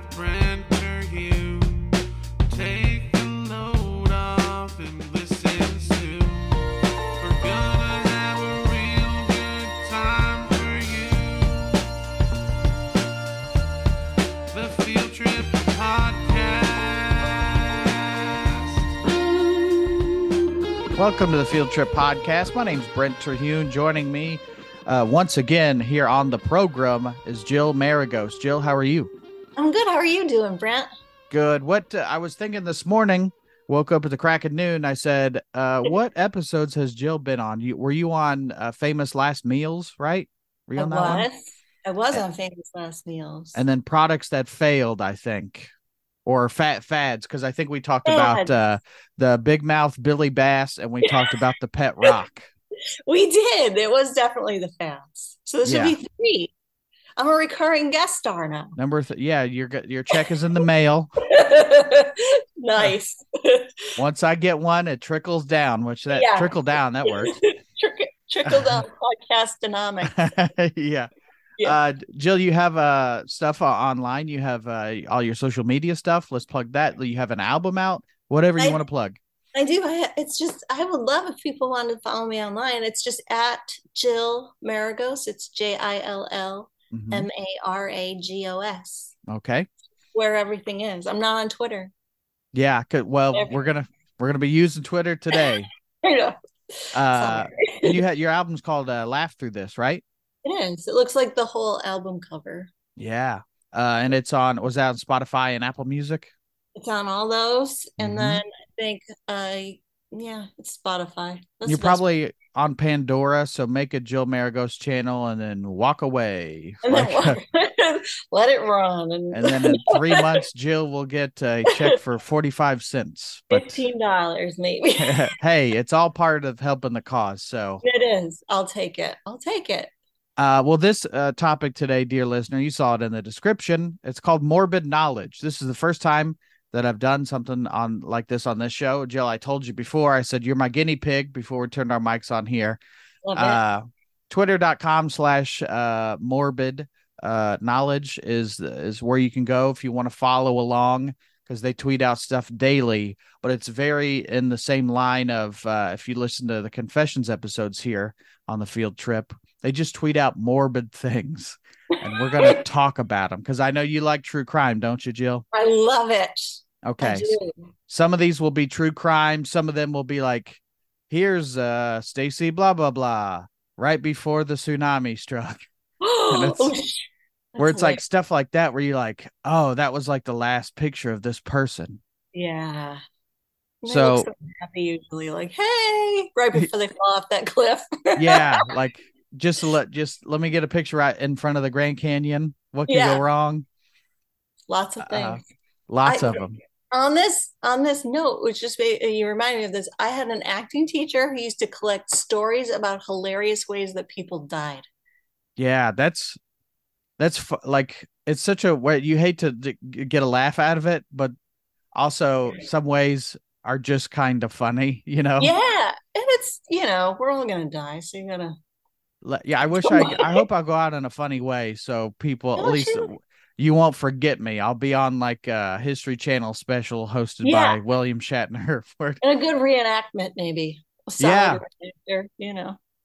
with Brent Terhune. Take the load off and listen to. We're gonna have a real good time for you. The Field Trip Podcast. Welcome to the Field Trip Podcast. My name's Brent Terhune. Joining me once again here on the program is Jill Maragos. Jill, how are you? I'm good. How are you doing, Brent? Good. What I was thinking this morning, woke up at the crack of noon. I said, what episodes has Jill been on? Were you on Famous Last Meals, right? Were you on that one? I was on Famous Last Meals. And then Products That Failed, I think. Or fads, because I think we talked about the Big Mouth Billy Bass, and we talked about the Pet Rock. We did. It was definitely the fans. So this should be three. I'm a recurring guest star now. Your check is in the mail. Nice. Once I get one, it trickles down, trickle down, that works. Trickle down podcast-onomics. Yeah. Jill, you have stuff online. You have all your social media stuff. Let's plug that. You have an album out, whatever you want to plug. I do. I would love if people wanted to follow me online. It's just at Jill Maragos. It's JILL MARAGOS. Okay. Where everything is. I'm not on Twitter. Yeah. We're gonna be using Twitter today. I know. You had your album's called Laugh Through This, right? It is. It looks like the whole album cover. Yeah. And it's was out on Spotify and Apple Music. It's on all those, and then I think, it's Spotify. You're probably on Pandora, so make a Jill Maragos channel and then walk away. And let it run. And then in 3 months, Jill will get a check for 45 cents. $15 maybe. Hey, it's all part of helping the cause. So it is. I'll take it. Well, this topic today, dear listener, you saw it in the description. It's called Morbid Knowledge. This is the first time that I've done something like this on this show. Jill, I told you before, I said, you're my guinea pig before we turned our mics on here. Twitter.com/morbid knowledge is where you can go if you want to follow along, because they tweet out stuff daily, but it's very in the same line of if you listen to the Confessions episodes here on the Field Trip, they just tweet out morbid things. And we're going to talk about them, because I know you like true crime, don't you, Jill? I love it. Okay. Some of these will be true crime. Some of them will be like, here's Stacy blah, blah, blah, right before the tsunami struck. Where it's like stuff like that, where you're like, oh, that was like the last picture of this person. Yeah. So happy usually, like, hey, right before they fall off that cliff. Yeah. Like. Just let me get a picture right in front of the Grand Canyon. What can go wrong? Lots of things. Lots of them. On this note, which just you remind me of this, I had an acting teacher who used to collect stories about hilarious ways that people died. Yeah, that's like, it's such a way you hate to get a laugh out of it, but also some ways are just kind of funny, you know? Yeah, and it's, we're all gonna die, so you gotta. Yeah, I wish I hope I go out in a funny way, so people at least you won't forget me. I'll be on like a History Channel special hosted by William Shatner. And a good reenactment, maybe. Solid,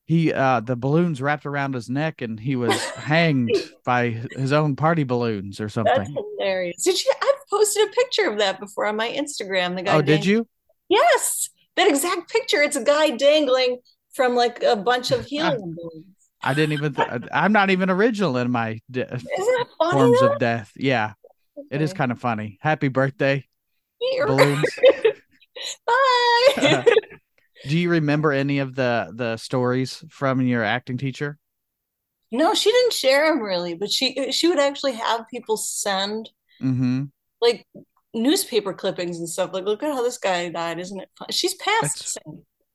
he the balloons wrapped around his neck, and he was hanged by his own party balloons or something. That's hilarious. I've posted a picture of that before on my Instagram. The guy. Oh, did you? Yes, that exact picture. It's a guy dangling from like a bunch of helium balloons. I didn't even. I'm not even original in my forms of death. Yeah, okay. It is kind of funny. Happy birthday, balloons. Bye. Do you remember any of the stories from your acting teacher? No, she didn't share them really, but she would actually have people send like newspaper clippings and stuff. Like, look at how this guy died. Isn't it fun? She's passed.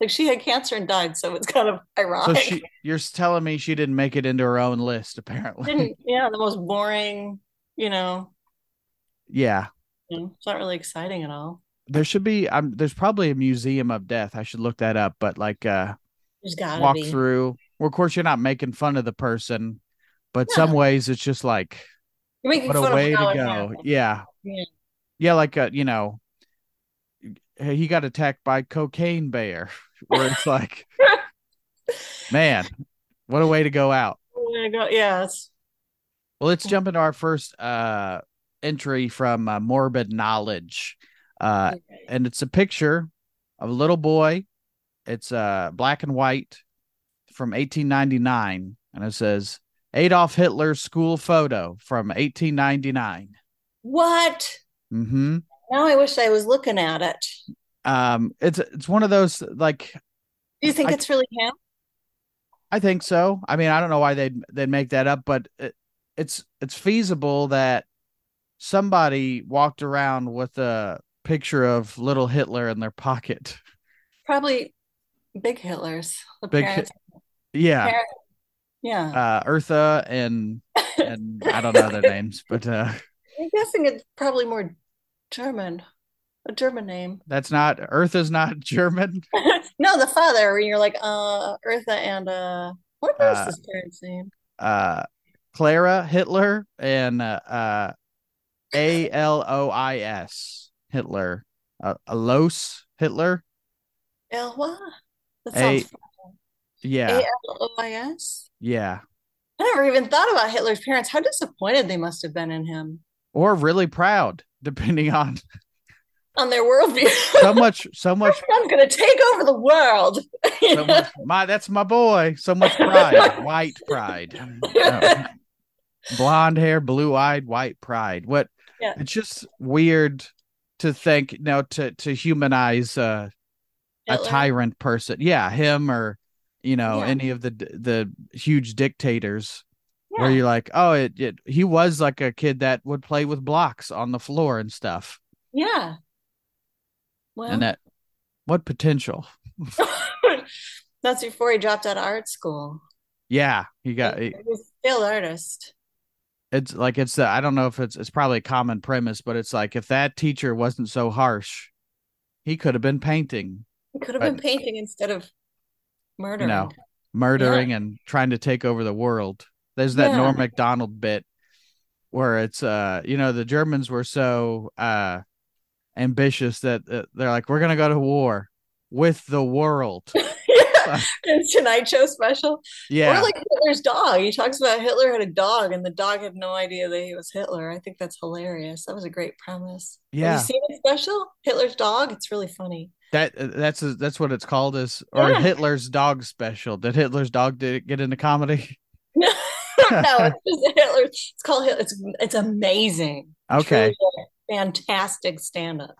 Like, she had cancer and died, so it's kind of ironic. So you're telling me she didn't make it into her own list, apparently. The most boring, Yeah. It's not really exciting at all. There should be, there's probably a museum of death. I should look that up, but like, there's gotta walk be. Through. Well, of course, you're not making fun of the person, but some ways it's just like, You're making fun of way to go. Yeah. Yeah. Yeah, like, you know, he got attacked by Cocaine Bear, where it's like, man, what a way to go out. Yeah. Well, let's jump into our first entry from Morbid Knowledge. Okay. And it's a picture of a little boy. It's black and white from 1899. And it says, Adolf Hitler's school photo from 1899. What? Mm-hmm. Now I wish I was looking at it. It's one of those, like. Do you think it's really him? I think so. I mean, I don't know why they'd make that up, but it's feasible that somebody walked around with a picture of little Hitler in their pocket. Probably big Hitlers. Yeah. Yeah. Eartha and I don't know their names, but I'm guessing it's probably more German. A German name. That's not, Eartha's not German. No, the father, when you're like, Eartha and what was his parents' name? Clara Hitler and Alois Hitler. Alois Hitler. Elwa? That sounds funny. Yeah. Alois? Yeah. I never even thought about Hitler's parents. How disappointed they must have been in him. Or really proud, depending on their worldview. So much. I'm going to take over the world. So much, that's my boy. So much pride. White pride. Blonde hair, blue-eyed, white pride. What? Yeah. It's just weird to think, to humanize a tyrant person. Yeah, him or, any of the huge dictators. Yeah. Where you're like, oh, he was like a kid that would play with blocks on the floor and stuff. Yeah. Well, and what potential? That's before he dropped out of art school. Yeah, he was still artist. It's like I don't know if it's probably a common premise, but it's like if that teacher wasn't so harsh, he could have been painting. He could have been painting instead of murdering. Murdering and trying to take over the world. There's that Norm MacDonald bit where it's, the Germans were so ambitious that they're like, we're going to go to war with the world. It's Tonight Show special. Yeah. Or like Hitler's dog. He talks about Hitler had a dog and the dog had no idea that he was Hitler. I think that's hilarious. That was a great premise. Yeah. Have you seen the special? Hitler's dog? It's really funny. That's what it's called or Hitler's dog special. Did Hitler's dog get into comedy? No. No, it's just Hitler. It's called Hitler. It's amazing. Okay, fantastic stand-up.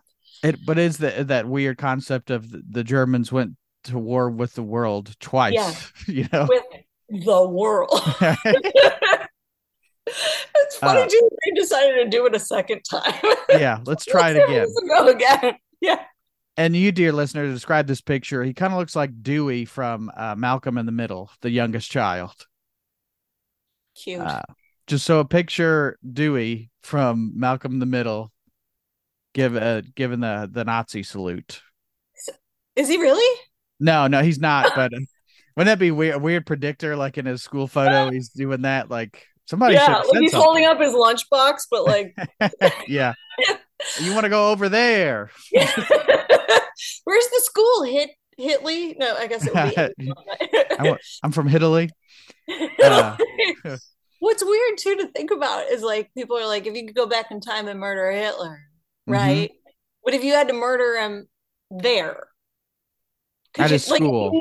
But is that weird concept of the Germans went to war with the world twice? Yeah. With the world. It's funny too. They decided to do it a second time. Yeah, let's try it again. Let's go again. Yeah. And you, dear listener, to describe this picture, he kind of looks like Dewey from Malcolm in the Middle, the youngest child. Cute. Just so a picture Dewey from Malcolm in the Middle giving the Nazi salute. Is he really? No, he's not. But wouldn't that be weird? A weird predictor, like in his school photo, he's doing that. Like somebody, he's holding up his lunchbox, but like, yeah, you want to go over there? Where's the school? Hitley? No, I guess it would be. I'm from Italy. What's weird too to think about is like people are like, if you could go back in time and murder Hitler, right? Mm-hmm. But if you had to murder him there, at his school,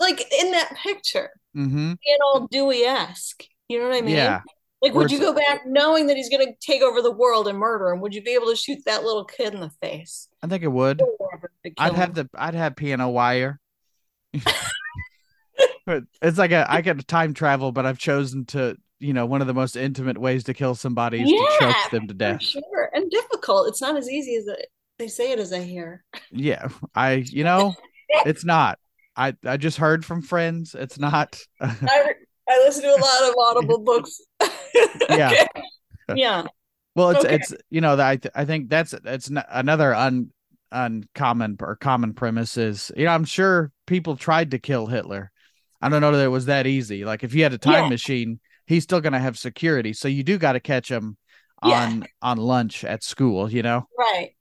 like in that picture, and all Dewey-esque, you know what I mean? Yeah. Like, would you go back knowing that he's going to take over the world and murder him? Would you be able to shoot that little kid in the face? I think it would. I'd have piano wire. It's like I could time travel, but I've chosen to, one of the most intimate ways to kill somebody is to choke them to death. Sure, and difficult. It's not as easy as they say it, as I hear. Yeah, it's not. I just heard from friends. It's not. I listen to a lot of Audible books. Yeah, yeah. Well, I think that's another uncommon or common premise is, I'm sure people tried to kill Hitler. I don't know that it was that easy. Like if you had a time machine, he's still going to have security. So you do got to catch him on lunch at school, you know? Right.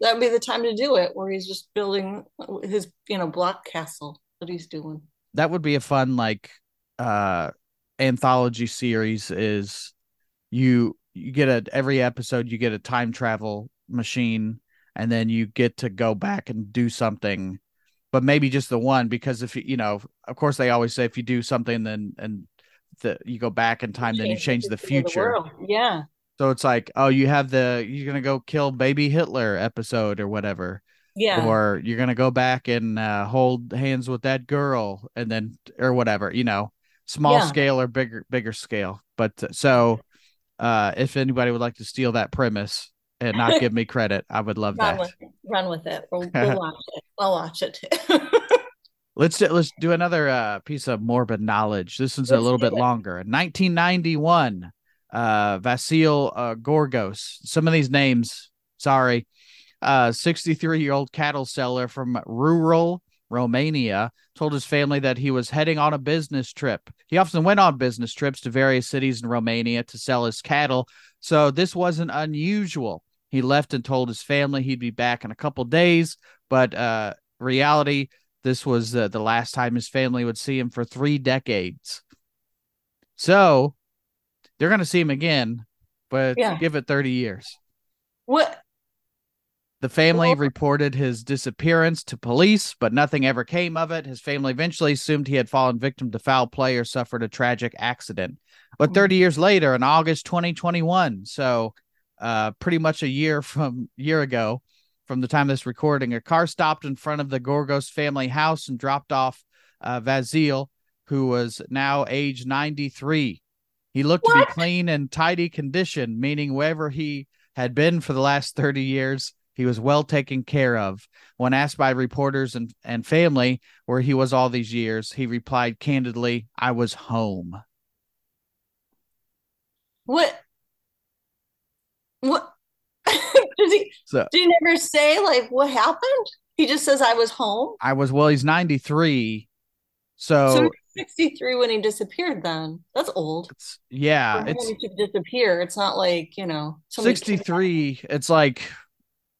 That would be the time to do it, where he's just building his, block castle that he's doing. That would be a fun, anthology series. Is you get every episode, you get a time travel machine, and then you get to go back and do something, but maybe just the one, because if of course they always say if you do something then you go back in time, then you change the future. Yeah. So it's like, oh, you have you're going to go kill baby Hitler episode or whatever. Yeah. Or you're going to go back and hold hands with that girl and then, or whatever, small scale or bigger scale. But so if anybody would like to steal that premise and not give me credit, I would love that. Run with it. We'll watch it. I'll watch it. Let's do another piece of morbid knowledge. This one's a little bit longer. 1991. Vasile Gorgos. Some of these names, sorry. 63-year-old cattle seller from rural Romania told his family that he was heading on a business trip. He often went on business trips to various cities in Romania to sell his cattle, so this wasn't unusual. He left and told his family he'd be back in a couple days, but reality, this was the last time his family would see him for 3 decades. So they're going to see him again, but give it 30 years. What? The family reported his disappearance to police, but nothing ever came of it. His family eventually assumed he had fallen victim to foul play or suffered a tragic accident. But 30 years later, in August 2021, so pretty much a year ago from the time of this recording, a car stopped in front of the Gorgos family house and dropped off Vasile, who was now age 93. He looked to be clean and tidy condition, meaning wherever he had been for the last 30 years, he was well taken care of. When asked by reporters and family where he was all these years, he replied candidly, "I was home." What? Did he never say, what happened? He just says, "I was home"? He's 93, so 63 when he disappeared. Then that's old. Disappear. It's not 63. It's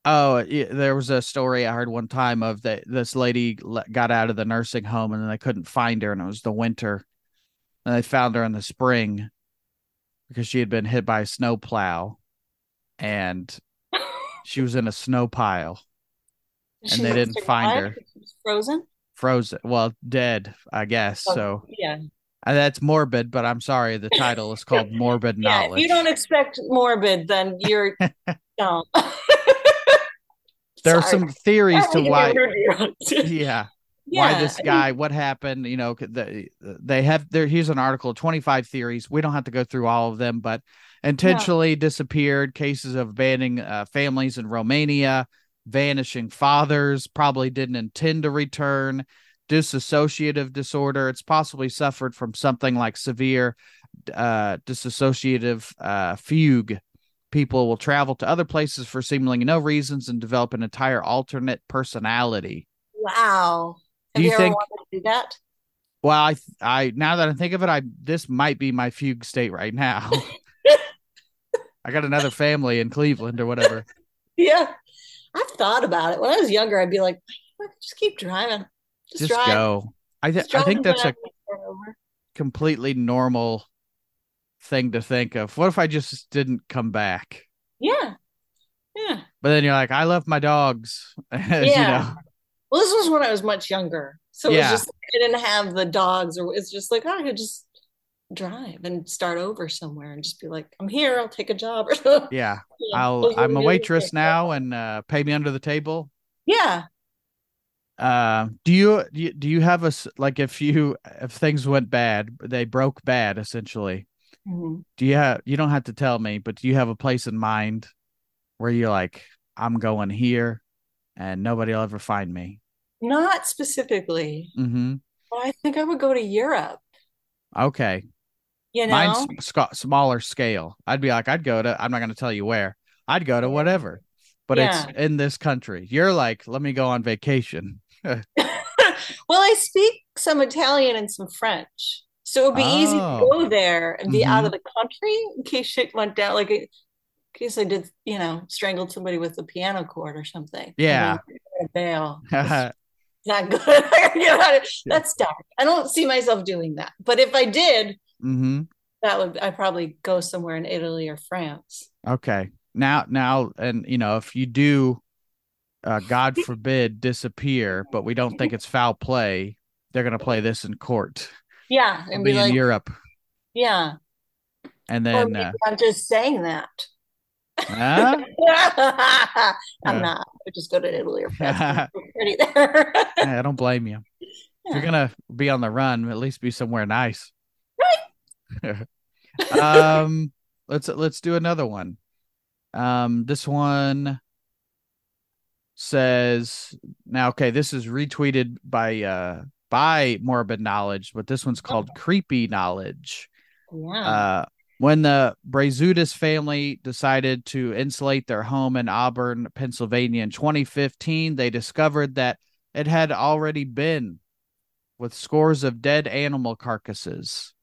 there was a story I heard one time of that this lady got out of the nursing home and then they couldn't find her, and it was the winter, and they found her in the spring because she had been hit by a snow plow and she was in a snow pile, and they didn't find her. She was frozen, well, dead, I guess. So that's morbid, but I'm sorry, the title is called Morbid Knowledge. If you don't expect morbid, then you're dumb. There are some theories to why why this guy, what happened, they have there. Here's an article, 25 theories. We don't have to go through all of them, but intentionally disappeared, cases of abandoning families in Romania, vanishing fathers, probably didn't intend to return, dissociative disorder. It's possibly suffered from something like severe dissociative fugue. People will travel to other places for seemingly no reasons and develop an entire alternate personality. Wow. Have you ever wanted to do that? Well, I now that I think of it, this might be my fugue state right now. I got another family in Cleveland or whatever. Yeah. I've thought about it. When I was younger, I'd be like, just keep driving. Just drive. Go. I think that's a completely normal thing to think of. What if I just didn't come back? Yeah. But then you're like, I left my dogs. Well, this was when I was much younger. So it was just, I didn't have the dogs, or it's just I could just drive and start over somewhere and just be like, I'm here, I'll take a job or something. I'm a waitress now and pay me under the table. Do you have a, if things went bad, they broke bad essentially, do you have, you don't have to tell me, but do you have a place in mind where you're like, I'm going here and nobody'll ever find me? Not specifically, but I think I would go to Europe. Okay. Mine's smaller scale. I'd be like, I'm not going to tell you where. I'd go to whatever, but it's in this country. You're like, let me go on vacation. Well, I speak some Italian and some French, so it'd be easy to go there and be out of the country in case shit went down. because they did, you know, strangled somebody with a piano cord or something. Yeah. Bail. Not good. That's dark. I don't see myself doing that. But if I did, that would, I'd probably go somewhere in Italy or France. Okay. Now, and you know, if you do, God forbid, disappear, but we don't think it's foul play, they're going to play this in court. Yeah. And be like, in Europe. Yeah. And then I'm just saying that. I'm not. I just go to Italy or France. Pretty there. I don't blame you. Yeah. If you're gonna be on the run, at least be somewhere nice. Right. Let's do another one. This one says now. Okay, this is retweeted by Morbid Knowledge, but this one's called Creepy Knowledge. Yeah. When the Brazutis family decided to insulate their home in Auburn, Pennsylvania in 2015, they discovered that it had already been with scores of dead animal carcasses.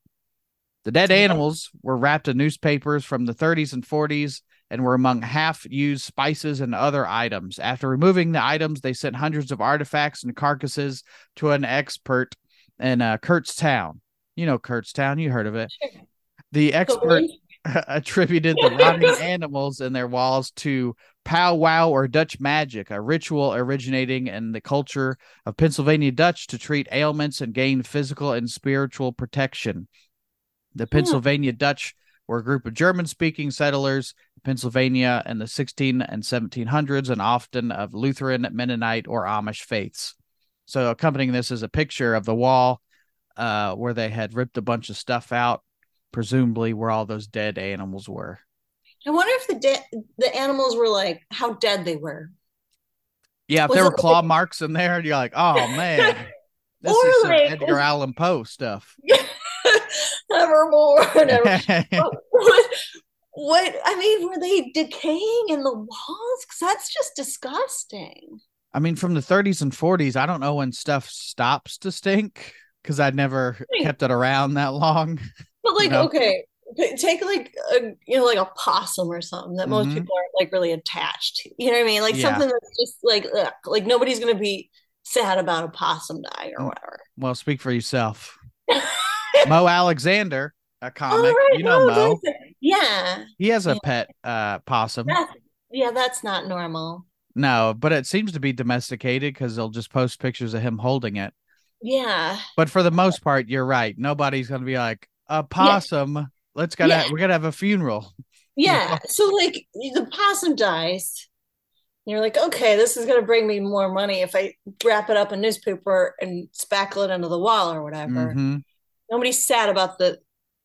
The dead animals were wrapped in newspapers from the 30s and 40s and were among half-used spices and other items. After removing the items, they sent hundreds of artifacts and carcasses to an expert in Kurtztown. You know Kurtztown, you heard of it. The expert attributed the rotting animals in their walls to powwow or Dutch magic, a ritual originating in the culture of Pennsylvania Dutch to treat ailments and gain physical and spiritual protection. The Pennsylvania Dutch were a group of German-speaking settlers in Pennsylvania in the 1600s and 1700s, and often of Lutheran, Mennonite, or Amish faiths. So accompanying this is a picture of the wall where they had ripped a bunch of stuff out, presumably where all those dead animals were. I wonder if the animals were like, how dead they were. Yeah, if there were claw marks in there, you're like, oh man, this is some Edgar Allan Poe stuff. Nevermore. What? I mean, were they decaying in the walls? Because that's just disgusting. I mean, from the 30s and 40s, I don't know when stuff stops to stink because I never kept it around that long. But like, okay, take like a, you know, like a possum or something that most people aren't like really attached to. You know what I mean? Like something that's just like, ugh, like nobody's gonna be sad about a possum dying or whatever. Well, speak for yourself. Mo Alexander, a comic, you know Mo. Yeah, he has a pet possum. That's not normal. No, but it seems to be domesticated because they'll just post pictures of him holding it. Yeah, but for the most part, you're right. Nobody's gonna be like, a possum, we're gonna have a funeral. Yeah. So like the possum dies, and you're like, okay, this is gonna bring me more money if I wrap it up in newspaper and spackle it into the wall or whatever. Nobody's sad about the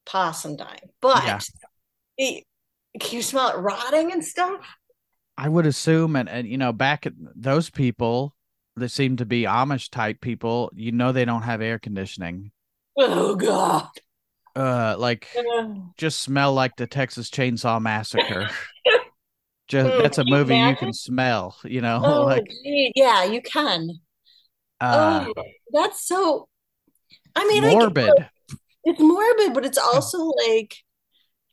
possum dying, but can you smell it rotting and stuff? I would assume, and you know, back at those people that seem to be Amish type people, you know, they don't have air conditioning. Oh God. Just smell like the Texas Chainsaw Massacre. That's a movie you can smell, you know. You can. That's so. I mean, morbid. It's morbid, but it's also like,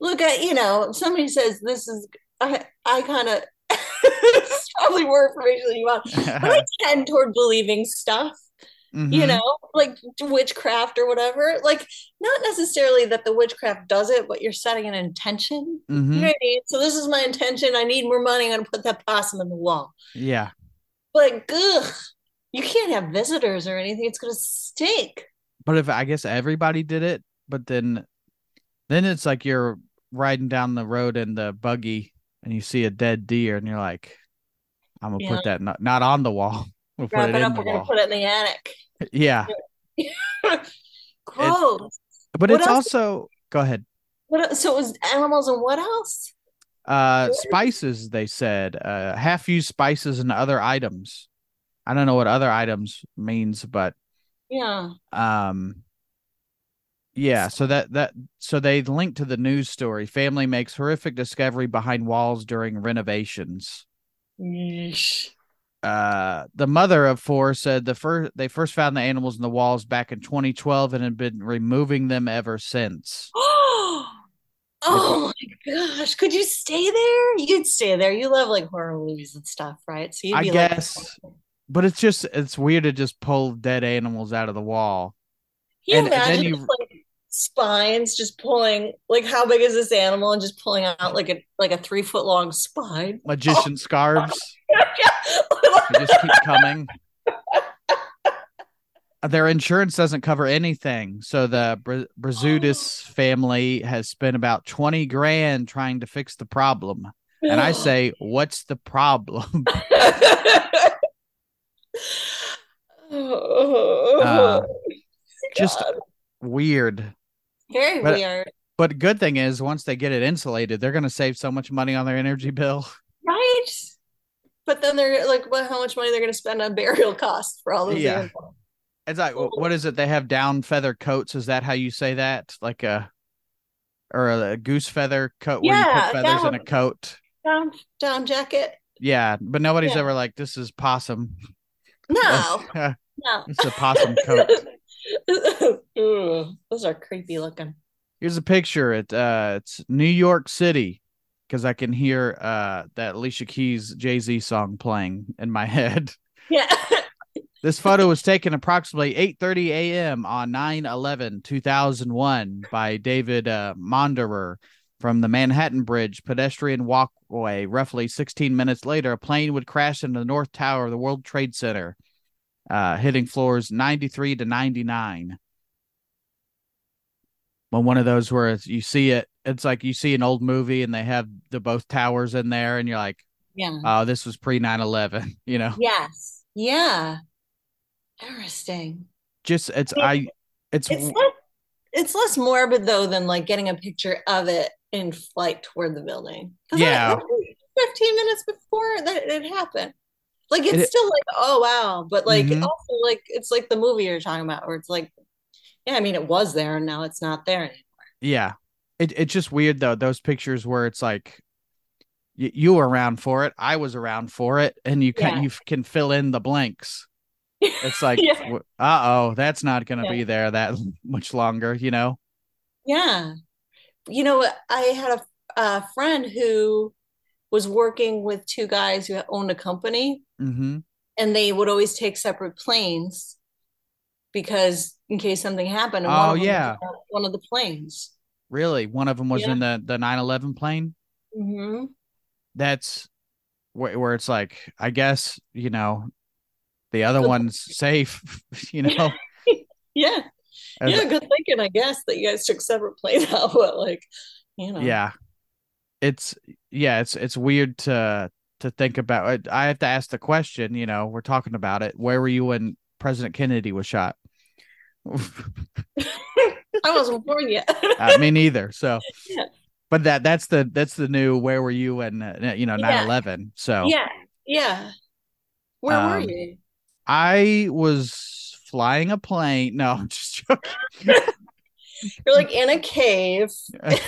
look at, you know, somebody says this is. I kind of. It's probably more information than you want, but I tend toward believing stuff. You know, like witchcraft or whatever, like not necessarily that the witchcraft does it, but you're setting an intention. You know what I mean? So this is my intention. I need more money. I'm going to put that possum in the wall. Yeah. But you can't have visitors or anything. It's going to stink. But if I guess everybody did it, but then it's like you're riding down the road in the buggy and you see a dead deer and you're like, I'm going to put that not on the wall. We'll wrap it up. We're going to put it in the attic. Yeah. Gross. Go ahead. So it was animals and what else? Spices, they said. Half-used spices and other items. I don't know what other items means, but. Yeah. Yeah. So so they linked to the news story. Family makes horrific discovery behind walls during renovations. Yeesh. The mother of four said they first found the animals in the walls back in 2012 and had been removing them ever since. Oh my gosh, could you stay there? You'd stay there. You love like horror movies and stuff, right? So you'd be I guess, but it's just, it's weird to just pull dead animals out of the wall. Can you imagine like spines just pulling, like how big is this animal, and just pulling out like a 3 foot long spine? Magician scarves. They just keep coming. Their insurance doesn't cover anything. So the Brazudis family has spent about $20,000 trying to fix the problem. And I say, what's the problem? Just weird. Very weird. But good thing is, once they get it insulated, they're going to save so much money on their energy bill. Right. But then they're like, well, how much money they're going to spend on burial costs for all those animals. It's like, what is it? They have down feather coats. Is that how you say that? Like a goose feather coat where you put feathers in a coat. Down jacket. Yeah. But nobody's ever like, this is possum. No. No. It's a possum coat. Ooh, those are creepy looking. Here's a picture. It's New York City. Because I can hear that Alicia Keys Jay-Z song playing in my head. Yeah. This photo was taken approximately 8:30 a.m. on 9/11/2001 by David Monderer from the Manhattan Bridge pedestrian walkway. Roughly 16 minutes later, a plane would crash into the North Tower of the World Trade Center, hitting floors 93 to 99. When one of those where you see it, it's like you see an old movie and they have the both towers in there and you're like, yeah, oh, this was pre 9/11, you know? Yes. Yeah. Interesting. Just it's less morbid though than like getting a picture of it in flight toward the building. Yeah, 15 minutes before that it happened, like it's still like, oh wow, but like also like it's like the movie you're talking about where it's like, yeah, I mean it was there and now it's not there anymore. Yeah, it's just weird though, those pictures where it's like you were around for it, I was around for it, and you can fill in the blanks. It's like, uh-oh, that's not going to be there that much longer, you know? Yeah. You know, I had a friend who was working with two guys who owned a company, and they would always take separate planes because in case something happened. And one of the planes. Really? One of them was in the 9/11 plane? Mm-hmm. That's where it's like, I guess, you know, the other one's safe, you know? Yeah. Yeah, good thinking, I guess, that you guys took separate planes out, but like, you know. Yeah. It's weird to think about. I have to ask the question, you know, we're talking about it. Where were you when President Kennedy was shot? I wasn't born yet. Me neither. So, yeah. But that's the new, where were you when, 9/11. So. Yeah. Yeah. Where were you? I was flying a plane. No, I'm just joking. You're like in a cave.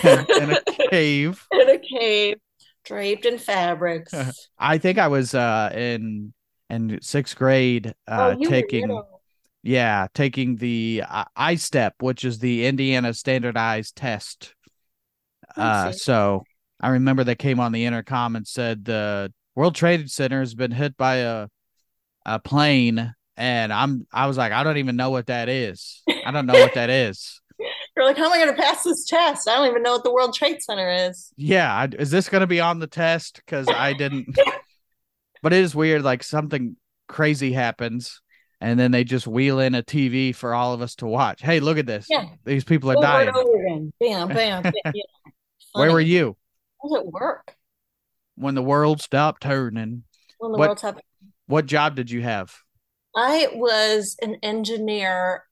In a cave, draped in fabrics. I think I was in sixth grade taking the I-STEP, which is the Indiana standardized test. So I remember they came on the intercom and said the World Trade Center has been hit by a plane, and I was like, I don't even know what that is. I don't know what that is. You're like, how am I going to pass this test? I don't even know what the World Trade Center is. Yeah, is this going to be on the test? Because I didn't. But it is weird. Like something crazy happens, and then they just wheel in a TV for all of us to watch. Hey, look at this. Yeah. These people are dying. Bam, bam, bam. Yeah. Where were you? I was at work when the world stopped turning. What job did you have? I was an engineer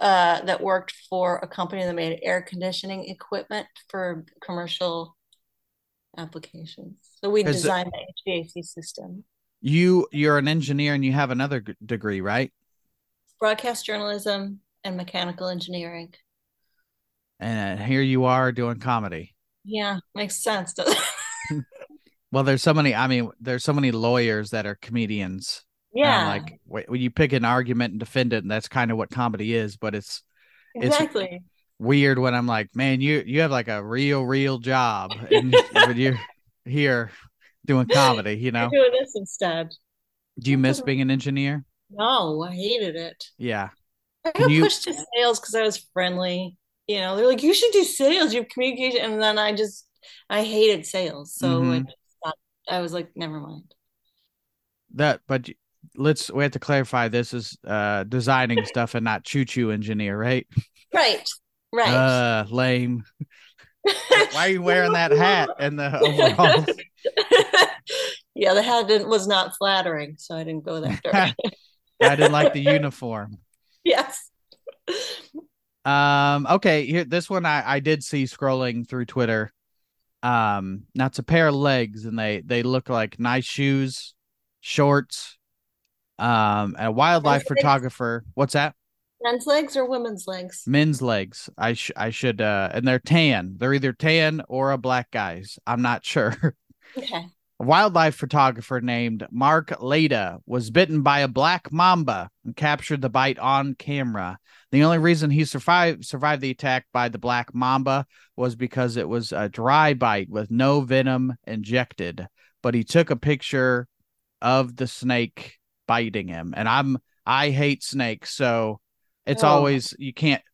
that worked for a company that made air conditioning equipment for commercial applications. So we designed the HVAC system. You're an engineer and you have another degree, right? Broadcast journalism and mechanical engineering. And here you are doing comedy. Yeah, makes sense, doesn't it? Well, there's so many lawyers that are comedians. Yeah. Like when you pick an argument and defend it, and that's kind of what comedy is, but it's weird when I'm like, man, you have like a real job, and but you're here doing comedy, you know? You're doing this instead. Do you miss being an engineer? No, I hated it. Yeah. I got pushed to sales because I was friendly. You know, they're like, you should do sales. You have communication. And then I hated sales. So I was like, never mind. But we have to clarify, this is designing stuff and not choo-choo engineer, right? Right. Lame. Why are you wearing that hat and the overalls? Yeah, the hat was not flattering, so I didn't go that direction. I didn't like the uniform. Yes. Okay, here, this one I did see scrolling through Twitter. Now it's a pair of legs, and they look like nice shoes, shorts. A wildlife photographer. What's that? Men's legs or women's legs? Men's legs. I should. And they're tan. They're either tan or a black guy's. I'm not sure. Okay. A wildlife photographer named Mark Leda was bitten by a black mamba and captured the bite on camera. The only reason he survived the attack by the black mamba was because it was a dry bite with no venom injected. But he took a picture of the snake biting him, and I hate snakes, so it's always you can't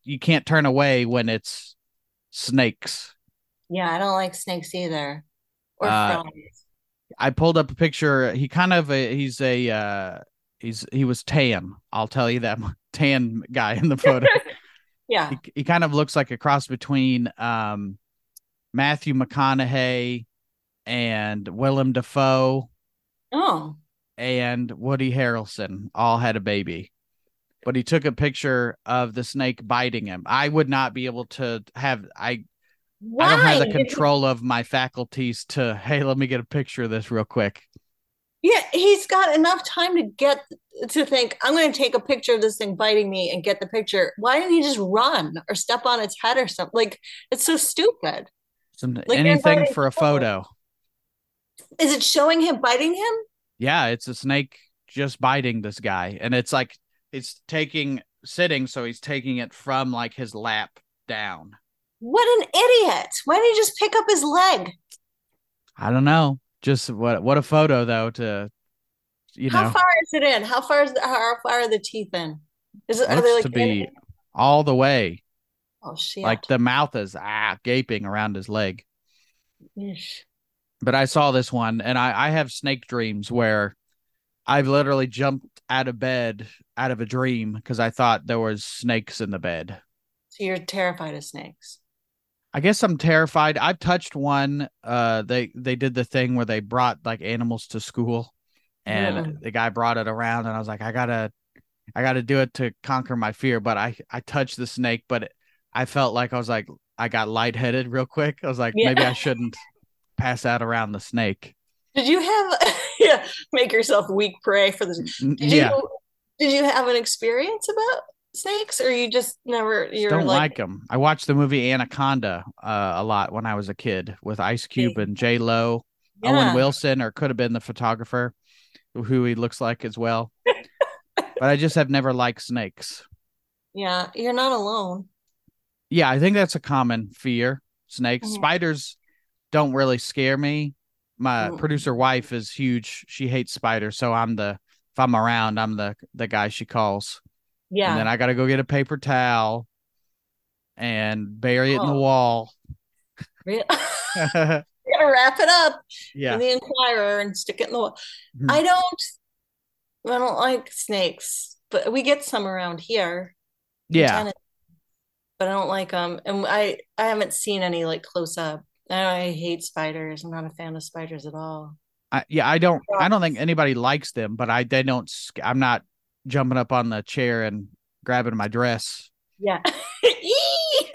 turn away when it's snakes. Yeah, I don't like snakes either, or frogs. I pulled up a picture. He kind of he was tan. I'll tell you that, tan guy in the photo. Yeah, he kind of looks like a cross between Matthew McConaughey and Willem Dafoe. Oh. And Woody Harrelson all had a baby, but he took a picture of the snake biting him. I would not be able to have, I don't have the control of my faculties to, hey, let me get a picture of this real quick. Yeah. He's got enough time to think, I'm going to take a picture of this thing biting me and get the picture. Why didn't he just run or step on its head or something? Like, it's so stupid. Anything for a photo. Is it showing him biting him? Yeah, it's a snake just biting this guy. And it's like, it's sitting, so he's taking it from like his lap down. What an idiot. Why didn't he just pick up his leg? I don't know. Just what a photo, though, How far is it in? How far are the teeth in? Are they like to be all the way. Oh, shit. Like the mouth is gaping around his leg. Ish. But I saw this one, and I have snake dreams where I've literally jumped out of bed out of a dream because I thought there was snakes in the bed. So you're terrified of snakes? I guess I'm terrified. I've touched one. They did the thing where they brought like animals to school, and the guy brought it around, and I was like, I gotta do it to conquer my fear. But I touched the snake, but I felt like I was like, I got lightheaded real quick. I was like, maybe I shouldn't pass out around the snake. Did you have make yourself weak prey for this? Did you have an experience about snakes, or you just never don't like them? I watched the movie Anaconda a lot when I was a kid with Ice Cube and J-Lo. Yeah. Owen Wilson, or could have been the photographer, who he looks like as well. But I just have never liked snakes. Yeah, you're not alone. Yeah, I think that's a common fear. Snakes, spiders don't really scare me. My producer wife is huge. She hates spiders, so if I'm around, I'm the guy she calls. Yeah. And then I gotta go get a paper towel and bury it in the wall. Really? You gotta wrap it up in the Enquirer and stick it in the wall. Mm-hmm. I don't like snakes, but we get some around here. Yeah. But I don't like them, and I haven't seen any like close up. I hate spiders. I'm not a fan of spiders at all. I don't think anybody likes them, but I'm not jumping up on the chair and grabbing my dress. Yeah.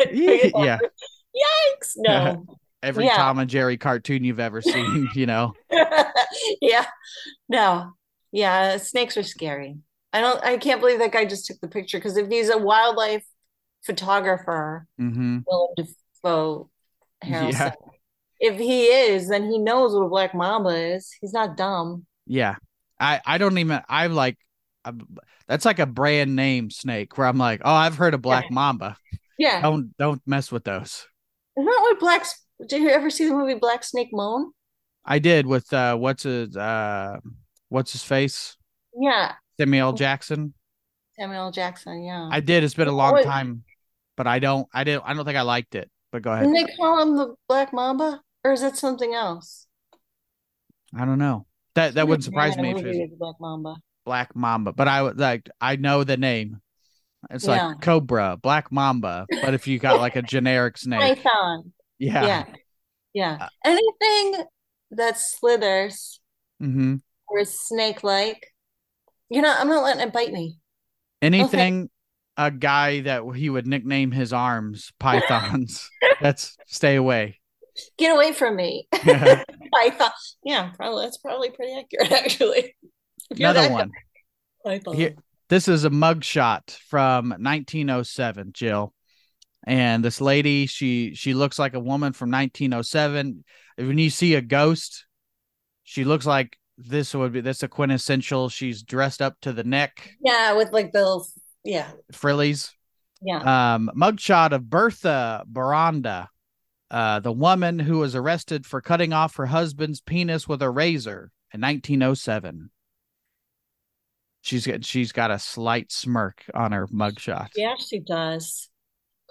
Yeah. Yikes. No. Every Tom and Jerry cartoon you've ever seen, you know. Yeah. No. Yeah. Snakes are scary. I can't believe that guy just took the picture, because if he's a wildlife photographer, Willem Dafoe, Harrelson. Yeah. If he is, then he knows what a black mamba is. He's not dumb. Yeah. That's like a brand name snake where I'm like, oh, I've heard of black mamba. Yeah. Don't mess with those. Not what blacks. Did you ever see the movie Black Snake Moan? I did with what's his face? Yeah. Samuel Jackson. Samuel Jackson, yeah. I did. It's been a long time, but I don't think I liked it. But go ahead. Didn't they call him the Black Mamba, or is that something else? I don't know. That wouldn't surprise me if it was Black Mamba. Black Mamba, but I know the name. It's like Cobra, Black Mamba, but if you got like a generic snake. Python. Yeah. Anything that slithers or is snake-like, I'm not letting it bite me. Anything, a guy that he would nickname his arms pythons. Stay away. Get away from me. Yeah. Python. Yeah, that's probably pretty accurate, actually. Another one. Here, this is a mugshot from 1907, Jill. And this lady, she looks like a woman from 1907. When you see a ghost, she looks like that's a quintessential. She's dressed up to the neck. Yeah, with like those frillies. Yeah. Mugshot of Bertha Baranda, the woman who was arrested for cutting off her husband's penis with a razor in 1907. She's got a slight smirk on her mugshot. Yeah, she does.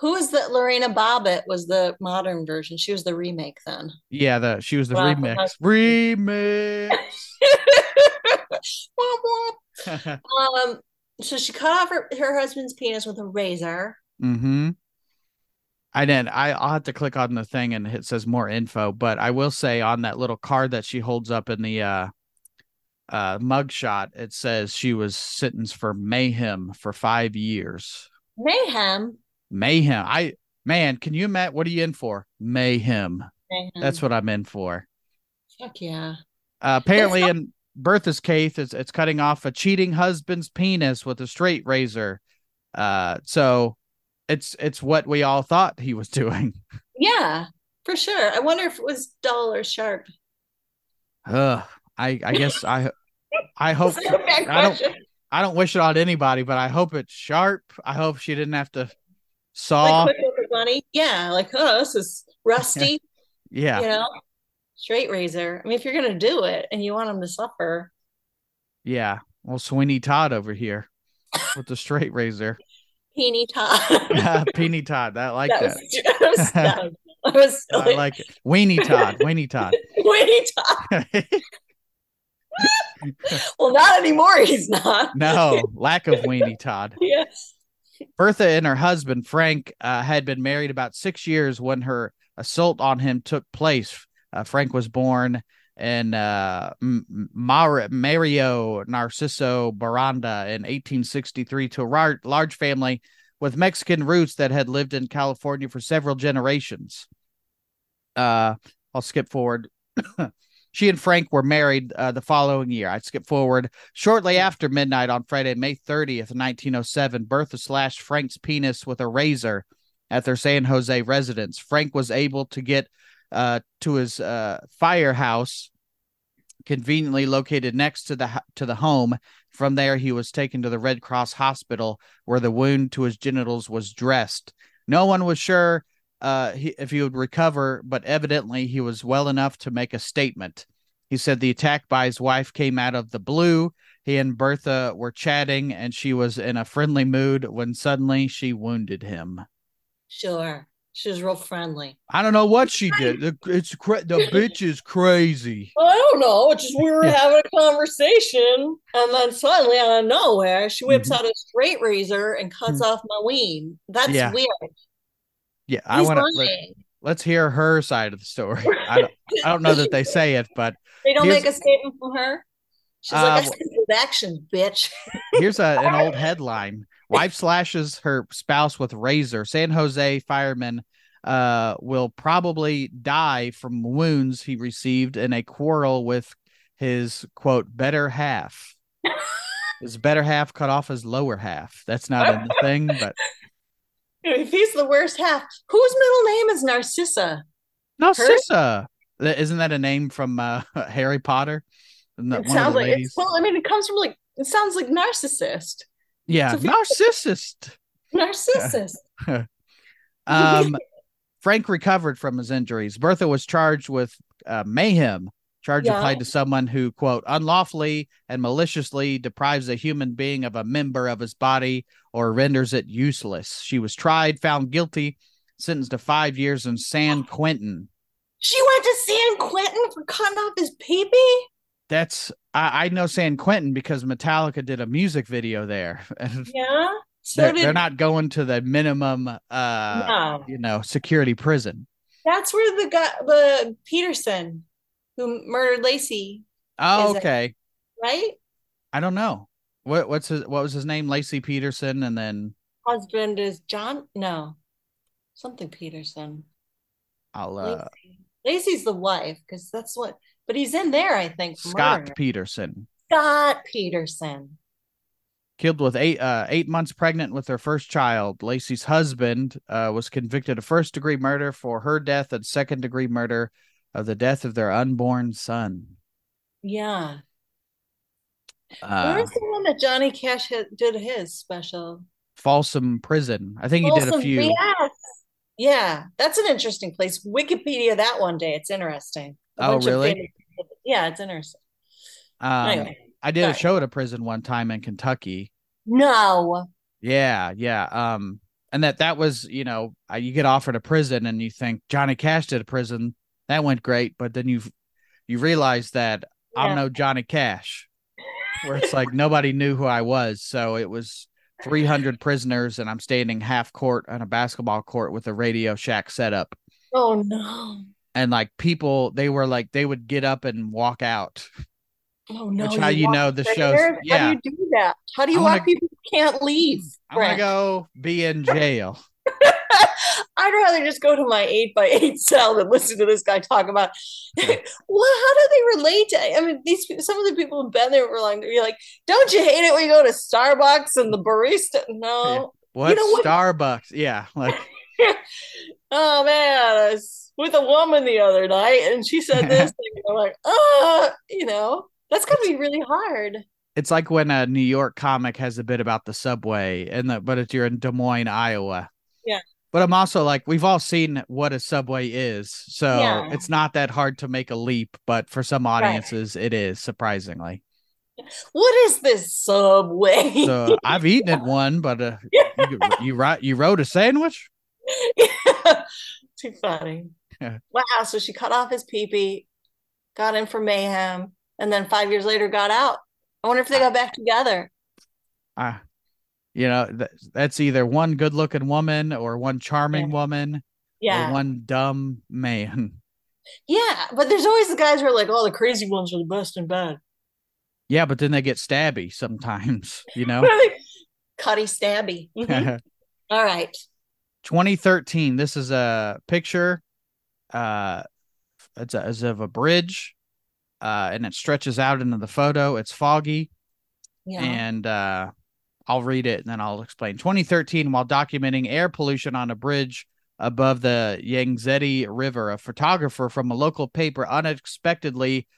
Who is that? Lorena Bobbitt was the modern version. She was the remake then. Yeah, she was the remix. Remix. So she cut off her husband's penis with a razor. Mm-hmm. I'll have to click on the thing and it says more info, but I will say on that little card that she holds up in the mugshot, it says she was sentenced for mayhem for 5 years. Mayhem. Can you, Matt? What are you in for? Mayhem. That's what I'm in for. Fuck yeah. Apparently, in Bertha's case, it's cutting off a cheating husband's penis with a straight razor. So it's what we all thought he was doing. Yeah, for sure. I wonder if it was dull or sharp. I guess I hope I don't wish it on anybody, but I hope it's sharp. I hope she didn't have to saw. This is rusty. Yeah. Straight razor. I mean, if you're going to do it and you want them to suffer. Yeah. Well, Sweeney Todd over here with the straight razor. Peeny Todd. Peeny Todd. I like that. I was I like it. Weenie Todd. Weenie Todd. Well, not anymore. He's not. No, lack of Weenie Todd. Yes. Bertha and her husband, Frank, had been married about 6 years when her assault on him took place. Frank was born in Mario Narciso Baranda in 1863 to a large family with Mexican roots that had lived in California for several generations. I'll skip forward. She and Frank were married the following year. I skip forward. Shortly after midnight on Friday, May 30th, 1907, Bertha slashed Frank's penis with a razor at their San Jose residence. Frank was able to get to his firehouse, conveniently located next to the home. From there, he was taken to the Red Cross Hospital, where the wound to his genitals was dressed. No one was sure if he would recover, but evidently he was well enough to make a statement. He said the attack by his wife came out of the blue. He and Bertha were chatting, and she was in a friendly mood when suddenly she wounded him. Sure. She was real friendly. I don't know what she did. The bitch is crazy. Well, I don't know. It's just we were having a conversation, and then suddenly out of nowhere, she whips out a straight razor and cuts off my ween. That's weird. Yeah, I want to. Let's hear her side of the story. I don't know that they say it, but they don't make a statement from her. She's like, "I said with action, bitch." Here's an old headline: Wife slashes her spouse with razor. San Jose fireman will probably die from wounds he received in a quarrel with his quote better half. His better half cut off his lower half. That's not in the thing, but. If he's the worst half, whose middle name is Narcissa? Narcissa. Her? Isn't that a name from Harry Potter? It sounds like ladies? It comes from it sounds like narcissist. Yeah, so narcissist. Frank recovered from his injuries. Bertha was charged with mayhem. Charge applied to someone who, quote, unlawfully and maliciously deprives a human being of a member of his body or renders it useless. She was tried, found guilty, sentenced to 5 years in San Quentin. She went to San Quentin for cutting off his peepee? That's, I know San Quentin because Metallica did a music video there. Yeah? So they're not going to the minimum, security prison. That's where the guy, the Peterson, who murdered Lacey. Oh, okay. Right? I don't know. What was his name? Lacey Peterson, and then husband is John? No. Something Peterson. Lacey's the wife, because that's what, but he's in there, I think. Scott murder. Peterson. Scott Peterson. Killed with eight months pregnant with their first child. Lacey's husband was convicted of first-degree murder for her death and second-degree murder of the death of their unborn son. Yeah. Where is the one that Johnny Cash did his special? Folsom Prison. I think Folsom, he did a few. Yes. Yeah. That's an interesting place. Wikipedia that one day. It's interesting. Oh, really? Yeah, it's interesting. Anyway, I did a show at a prison one time in Kentucky. No. Yeah. And that was, you get offered a prison and you think Johnny Cash did a prison. That went great, but then you realize that I'm no Johnny Cash, where it's like nobody knew who I was. So it was 300 prisoners, and I'm standing half court on a basketball court with a Radio Shack setup. Oh no! And like people, they would get up and walk out. Oh no! Which how you know the shows? Yeah. How do you do that? How do you want people who can't leave? Brent? I'm gonna go be in jail. I'd rather just go to my 8x8 cell than listen to this guy talk about. Well, how do they relate to? I mean, these some of the people who've been there were like, "You're like, don't you hate it when you go to Starbucks and the barista?" No, yeah. What Starbucks? Yeah, like, oh man, I was with a woman the other night, and she said this, and I'm like, that's gonna be really hard. It's like when a New York comic has a bit about the subway, but you're in Des Moines, Iowa. Yeah. But I'm also like, we've all seen what a subway is. So it's not that hard to make a leap. But for some audiences, it is, surprisingly. What is this subway? So I've eaten at one, but you wrote a sandwich? Yeah. Too funny. Yeah. Wow. So she cut off his pee-pee, got in for mayhem, and then 5 years later got out. I wonder if they got back together. That's either one good-looking woman or one charming woman or one dumb man. Yeah, but there's always the guys who are like, oh, the crazy ones are the best in bed. Yeah, but then they get stabby sometimes, Cutty stabby. Mm-hmm. All right. 2013, this is a picture. It's of a bridge, and it stretches out into the photo. It's foggy. Yeah. And... I'll read it and then I'll explain. 2013, while documenting air pollution on a bridge above the Yangtze River, a photographer from a local paper unexpectedly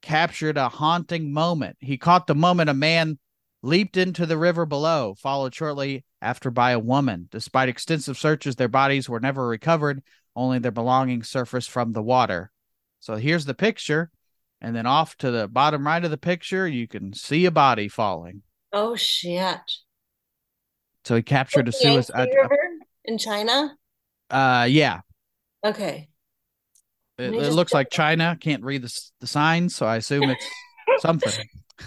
captured a haunting moment. He caught the moment a man leaped into the river below, followed shortly after by a woman. Despite extensive searches, their bodies were never recovered. Only their belongings surfaced from the water. So here's the picture. And then off to the bottom right of the picture, you can see a body falling. Oh shit! So he captured a suicide in China. Yeah. Okay. It looks like China. Can't read the signs, so I assume it's something.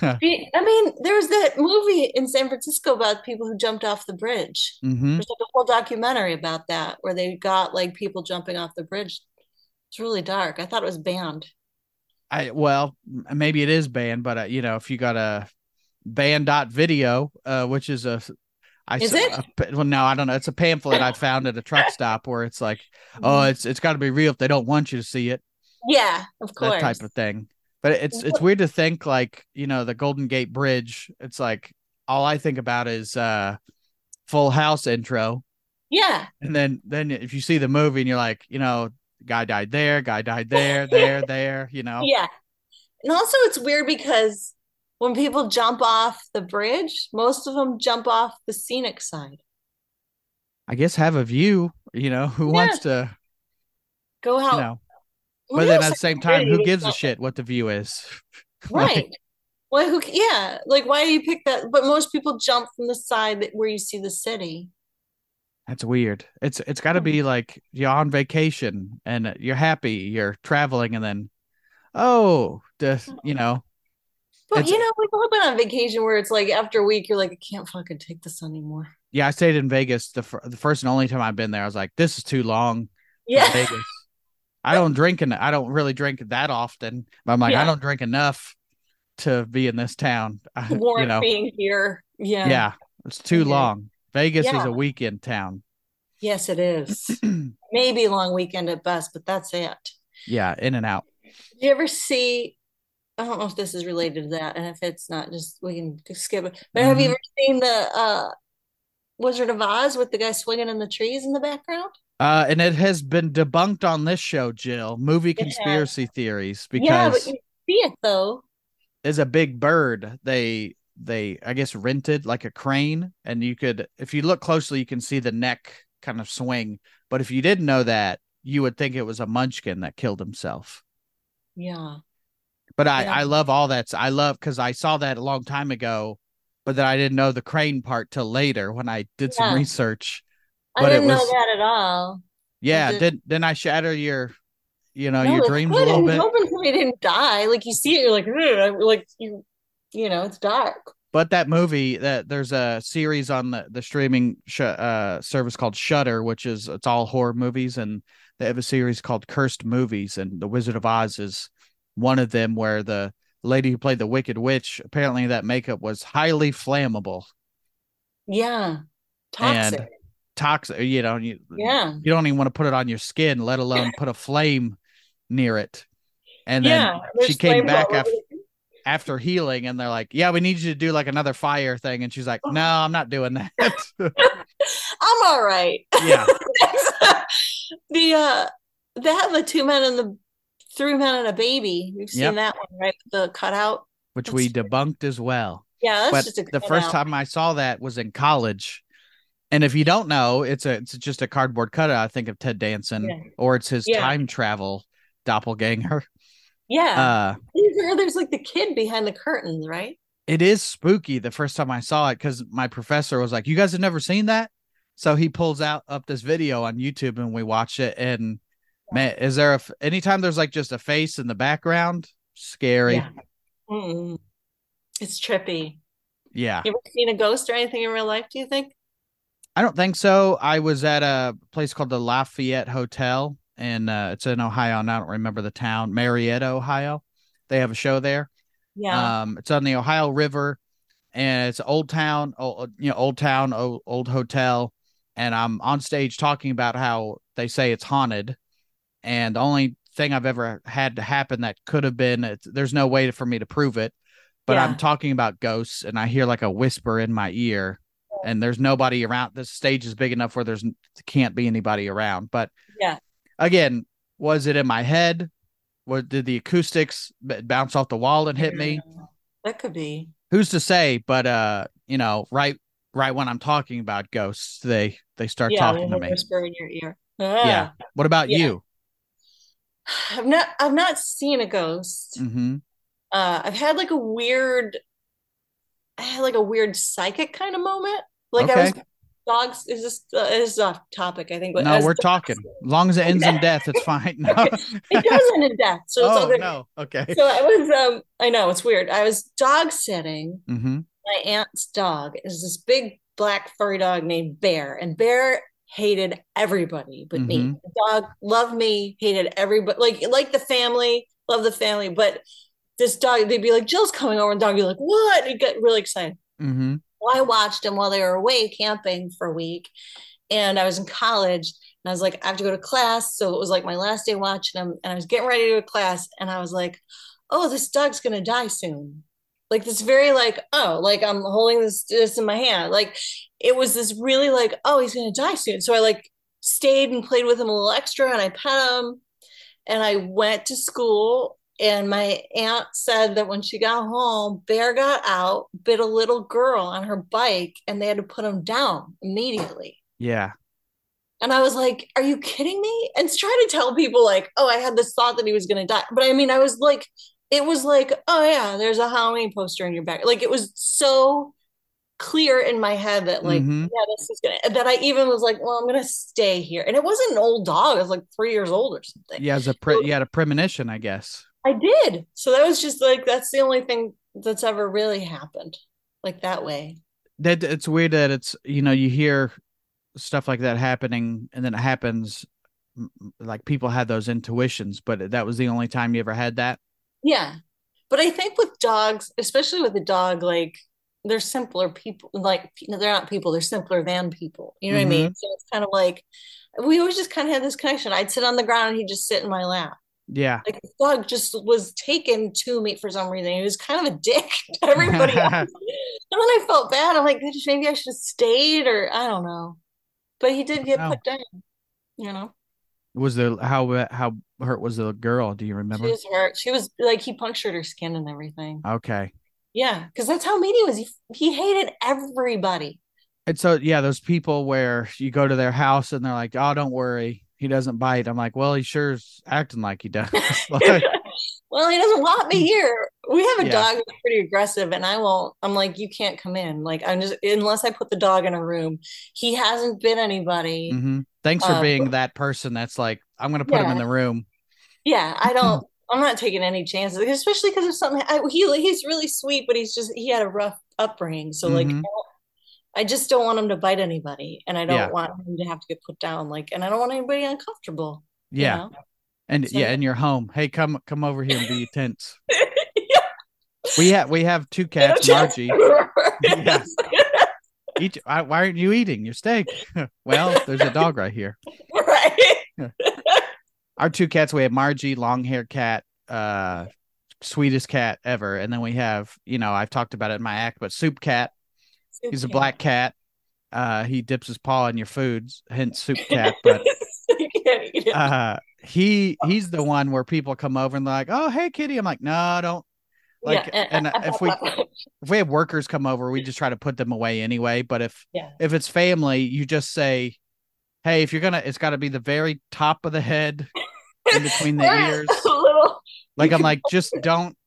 I mean, there was that movie in San Francisco about people who jumped off the bridge. Mm-hmm. There's like a whole documentary about that where they got like people jumping off the bridge. It's really dark. I thought it was banned. Well, maybe it is banned, but if you got a band.video, which is I don't know. It's a pamphlet I found at a truck stop where it's like, oh, it's got to be real if they don't want you to see it. Yeah, of course. That type of thing. But it's weird to think like, the Golden Gate Bridge. It's like all I think about is Full House intro. Yeah. And then if you see the movie and you're like, guy died there, there, Yeah. And also it's weird because when people jump off the bridge, most of them jump off the scenic side. I guess have a view, you know, who wants to go out. You know. But then at the same time, who gives a shit what the view is? Right. Like, well, who? Yeah. Like, why do you pick that? But most people jump from the side that, where you see the city. That's weird. It's got to be like you're on vacation and you're happy, you're traveling, and then, you know. But, you know, we've all been on vacation where it's like after a week, you're like, I can't fucking take this anymore. Yeah, I stayed in Vegas. The first and only time I've been there, I was like, this is too long. Yeah. Vegas. I don't really drink that often. But I'm like, I don't drink enough to be in this town. Being here. Yeah. Yeah. It's too long. Vegas is a weekend town. Yes, it is. Maybe a long weekend at best, but that's it. Yeah, in and out. Did you ever see, I don't know if this is related to that, and if it's not, just we can skip it. But have you ever seen the Wizard of Oz with the guy swinging in the trees in the background? And it has been debunked on this show, Jill. Movie conspiracy theories. Because but you see it, though. There's a big bird. They I guess rented like a crane, and you could, if you look closely, you can see the neck kind of swing. But if you didn't know that, you would think it was a munchkin that killed himself. Yeah. But I love all that. I love, because I saw that a long time ago, but then I didn't know the crane part till later when I did some research. But I didn't know that at all. Yeah. Didn't I shatter your, you know, your dreams a little bit? Hoping somebody didn't die. Like you see it, you're like you. You know, it's dark. But that movie, that there's a series on the streaming service called Shudder, which is, it's all horror movies, and they have a series called Cursed Movies, and The Wizard of Oz is one of them, where the lady who played the Wicked Witch, apparently that makeup was highly flammable. Yeah. Toxic. And toxic, you know. You don't even want to put it on your skin, let alone put a flame near it. And then she came back after healing, and they're like, yeah, we need you to do like another fire thing, and she's like, no, I'm not doing that. I'm all right. Yeah. They have the three men and a baby. You've seen that one, right? The cutout, which we debunked as well. Yeah, that's just the first time I saw that was in college. And if you don't know, it's just a cardboard cutout, I think, of Ted Danson, or it's his time travel doppelganger. Yeah, there's like the kid behind the curtains, right? It is spooky the first time I saw it, because my professor was like, you guys have never seen that? So he pulls up this video on YouTube and we watch it. And man, is there anytime there's like just a face in the background? Scary. Yeah. It's trippy. Yeah. You ever seen a ghost or anything in real life, do you think? I don't think so. I was at a place called the Lafayette Hotel. And it's in Ohio, and I don't remember the town, Marietta, Ohio. They have a show there. Yeah. It's on the Ohio River, and it's old hotel. And I'm on stage talking about how they say it's haunted. And the only thing I've ever had to happen that could have been, there's no way for me to prove it, but I'm talking about ghosts, and I hear like a whisper in my ear. And there's nobody around. This stage is big enough where there can't be anybody around. But again, was it in my head? Did the acoustics bounce off the wall and hit me? That could be. Who's to say? But, you know, right when I'm talking about ghosts, they start talking to me. Whisper in your ear. Yeah. What about you? I've not seen a ghost. Mm-hmm. I've had like a weird psychic kind of moment. Like I was. Dogs is off topic, I think. But no, we're talking. As long as it ends in death, it's fine. No. It does end in death, so it's all good. No. Okay. So I was, I know it's weird. I was dog sitting my aunt's dog. Is this big black furry dog named Bear, and Bear hated everybody but me. The dog loved me, hated everybody. Like the family, loved the family, but this dog, they'd be like, Jill's coming over, and the dog would be like, what? It got really excited. Mm-hmm. I watched them while they were away camping for a week, and I was in college, and I was like, I have to go to class. So it was like my last day watching them, and I was getting ready to go to class, and I was like, oh, this dog's going to die soon. Like this very like, oh, like I'm holding this in my hand. Like it was this really like, oh, he's going to die soon. So I like stayed and played with him a little extra, and I pet him, and I went to school. And my aunt said that when she got home, Bear got out, bit a little girl on her bike, and they had to put him down immediately. Yeah. And I was like, are you kidding me? And trying to tell people like, oh, I had this thought that he was going to die. But I mean, I was like, it was like, oh yeah, there's a Halloween poster in your back. Like it was so clear in my head that like, yeah, this is going to, that I even was like, well, I'm going to stay here. And it wasn't an old dog. I was like 3 years old or something. Yeah. As a you had a premonition, I guess. I did. So that was just like, that's the only thing that's ever really happened like that way. That it's weird that it's, you know, you hear stuff like that happening and then it happens, like people had those intuitions, but that was the only time you ever had that. Yeah. But I think with dogs, especially with a dog, like they're simpler people, like they're not people, they're simpler than people. You know what I mean? So it's kind of like, we always just kind of had this connection. I'd sit on the ground and he'd just sit in my lap. Yeah. Like the dog just was taken to me for some reason. He was kind of a dick to everybody else. And then I felt bad. I'm like, maybe I should have stayed, or I don't know. But he did get put down, you know. Was there how hurt was the girl? Do you remember? She was hurt. She was like, he punctured her skin and everything. Okay. Yeah, because that's how mean he was. He hated everybody. And so yeah, those people where you go to their house and they're like, "Oh, don't worry, he doesn't bite." I'm like, "Well, he sure's acting like he does." Like, well, he doesn't want me here. We have a dog that's pretty aggressive, and I'm like, you can't come in. Like, I'm just, unless I put the dog in a room. He hasn't bit anybody. Mm-hmm. Thanks for being that person that's like, I'm going to put him in the room. Yeah, I'm not taking any chances, especially because of something. He's really sweet, but he had a rough upbringing. So like, I just don't want him to bite anybody, and I don't want him to have to get put down. Like, and I don't want anybody uncomfortable. Yeah. You know? And so, in your home. Hey, come over here and be tense. We have two cats, Margie. Yes. Why aren't you eating your steak? Well, there's a dog right here. Right. Our two cats, we have Margie, long-haired cat, sweetest cat ever. And then we have, you know, I've talked about it in my act, but Soup Cat. He's a black cat. He dips his paw in your foods, hence Soup Cat. But you can't eat it. He's the one where people come over and they're like, "Oh, hey, kitty." I'm like, "No, don't." Like, and if we have workers come over, we just try to put them away anyway. But if it's family, you just say, "Hey, if you're gonna, it's got to be the very top of the head, in between the ears." Like, I'm like, just don't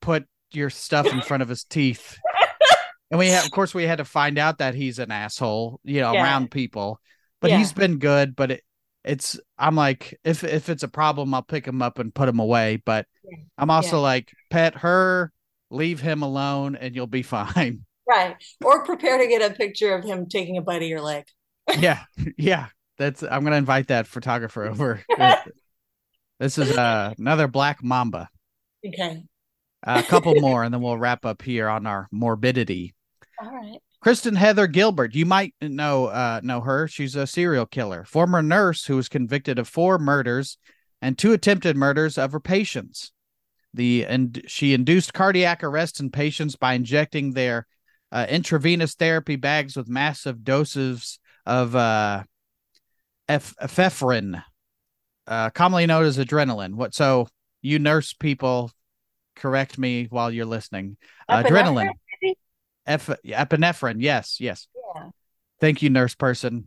put your stuff in front of his teeth. And of course, we had to find out that he's an asshole, you know, around people. But he's been good. But I'm like, if it's a problem, I'll pick him up and put him away. But I'm also like, pet her, leave him alone, and you'll be fine. Right. Or prepare to get a picture of him taking a bite of your leg. Yeah. Yeah. I'm going to invite that photographer over. This is another black mamba. Okay. A couple more, and then we'll wrap up here on our morbidity. All right. Kristen Heather Gilbert, you might know her. She's a serial killer, former nurse who was convicted of 4 murders and 2 attempted murders of her patients. She induced cardiac arrest in patients by injecting their intravenous therapy bags with massive doses of ephedrine, commonly known as adrenaline. So you nurse people, correct me while you're listening. Adrenaline. Epinephrine, yes. Yeah. Thank you, nurse person.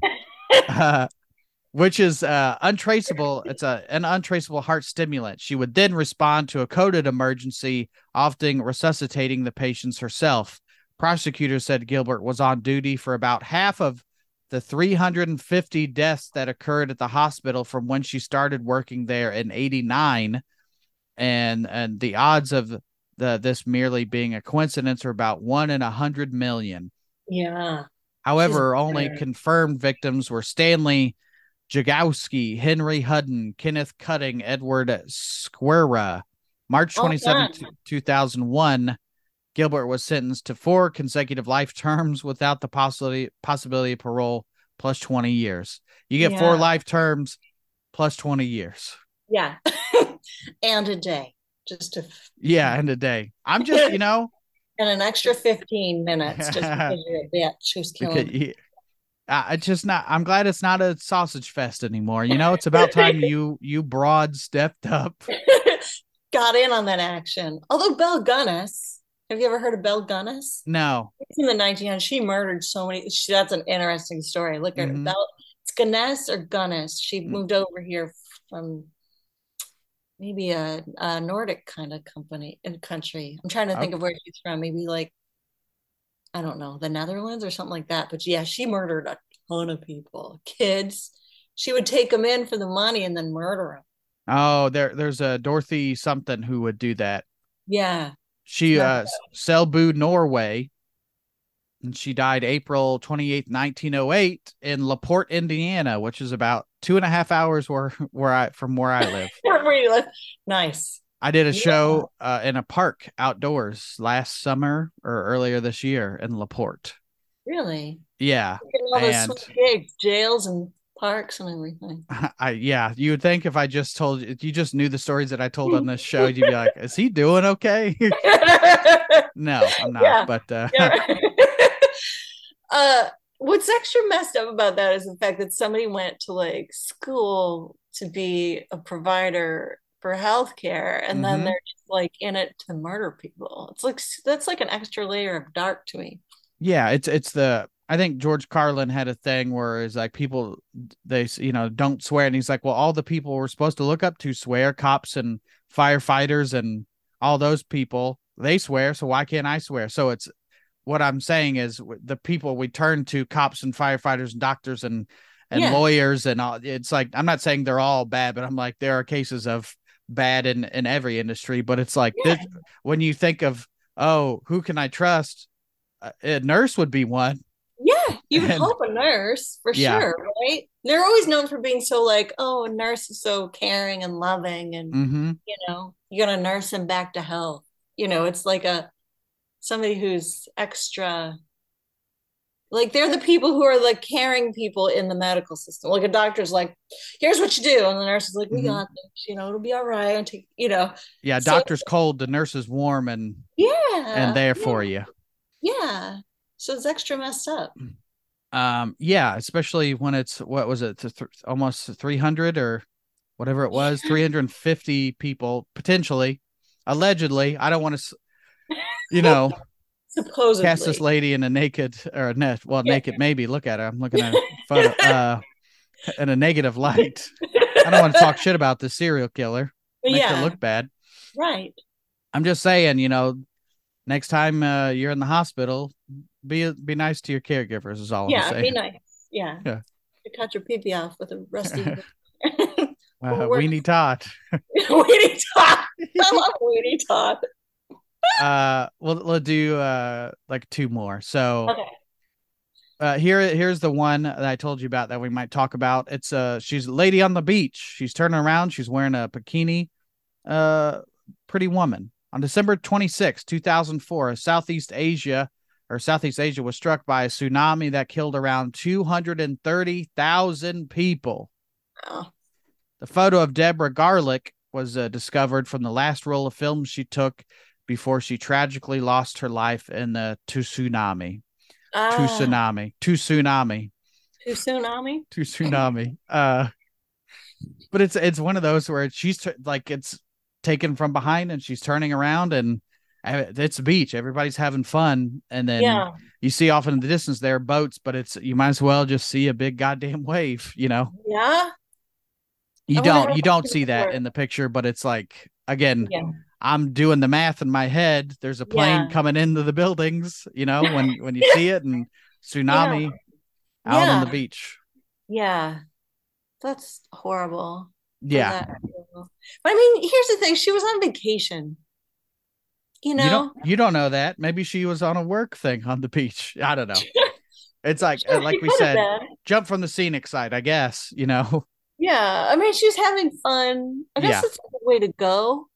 Which is untraceable. It's an untraceable heart stimulant. She would then respond to a coded emergency, often resuscitating the patients herself. Prosecutors said Gilbert was on duty for about half of the 350 deaths that occurred at the hospital from when she started working there in 1989, and the odds of this merely being a coincidence are about 1 in 100 million. Yeah. However, only confirmed victims were Stanley Jagowski, Henry Hudden, Kenneth Cutting, Edward Squera. March 27, 2001, Gilbert was sentenced to 4 consecutive life terms without the possibility of parole, plus 20 years. You get 4 life terms plus 20 years. Yeah. And a day. And a day. I'm just, you know, and an extra 15 minutes just because you're a bitch who's killing me. I'm glad it's not a sausage fest anymore. You know, it's about time you broad stepped up, got in on that action. Although Belle Gunness, have you ever heard of Belle Gunness? No. It's in the 1900s. She murdered so many. That's an interesting story. Look at her. it's Gunness or Gunness. She moved over here from maybe a Nordic kind of country. I'm trying to think of where she's from. Maybe like, I don't know, the Netherlands or something like that. But yeah, she murdered a ton of people, kids. She would take them in for the money and then murder them. Oh, there's a Dorothy something who would do that. Yeah. She Selbu, Norway, and she died April 28, 1908 in LaPorte, Indiana, which is about 2.5 hours from where I live. Nice. I did a show in a park outdoors last summer or earlier this year in LaPorte. Really? Yeah. All those sweet gigs, jails and parks and everything. Yeah, you would think if I just told you, if you just knew the stories that I told on this show, you'd be like, is he doing okay? No, I'm not. Yeah. But what's extra messed up about that is the fact that somebody went to like school to be a provider for healthcare, and then they're just like in it to murder people. It's like, that's like an extra layer of dark to me. Yeah, it's the, I think George Carlin had a thing where it's like people, they, you know, don't swear. And he's like, well, all the people we're supposed to look up to swear, cops and firefighters and all those people, they swear. So why can't I swear? So it's, what I'm saying is the people we turn to, cops and firefighters and doctors and lawyers and all, it's like, I'm not saying they're all bad, but I'm like, there are cases of bad in every industry. But it's like, this, when you think of, oh, who can I trust? A nurse would be one. Yeah, you would hope a nurse for sure, right? They're always known for being so like, oh, a nurse is so caring and loving, and you know, you're gonna nurse them back to health. You know, it's like a somebody who's extra, like they're the people who are like caring people in the medical system. Like a doctor's like, here's what you do, and the nurse is like, we got this, you know, it'll be all right. And take, you know, doctor's cold, the nurse is warm, and and there for you. Yeah. So it's extra messed up. Yeah, especially when it's, what was it, almost 300 or whatever it was, 350 people, potentially, allegedly. I don't want to, you know, supposedly cast this lady in a naked, or net, well, naked maybe, look at her. I'm looking at her photo, in a negative light. I don't want to talk shit about the serial killer. Make her look bad. Right. I'm just saying, you know, next time you're in the hospital, be nice to your caregivers is all I'm saying. Yeah, be nice. Yeah. You cut your pee-pee off with a rusty... Weenie Todd. Weenie Todd. I love Weenie Todd. We'll do like two more. So here's the one that I told you about that we might talk about. It's she's a lady on the beach. She's turning around. She's wearing a bikini. Pretty woman. On December 26, 2004, Southeast Asia was struck by a tsunami that killed around 230,000 people. Oh. The photo of Deborah Garlick was discovered from the last roll of film she took before she tragically lost her life in the tsunami. Tsunami. But it's one of those where she's like, it's taken from behind and she's turning around and it's a beach, everybody's having fun, and then you see off in the distance there are boats, but it's, you might as well just see a big goddamn wave, you know. You don't see that in the picture, but it's like, again, I'm doing the math in my head, there's a plane coming into the buildings, you know, when you see it, and tsunami out on the beach. That's horrible. But I mean, here's the thing, she was on vacation, you know. You don't know that. Maybe she was on a work thing on the beach. I don't know. It's like like we said, jump from the scenic side, I guess, you know. Yeah, I mean, she was having fun, I guess. That's the way to go.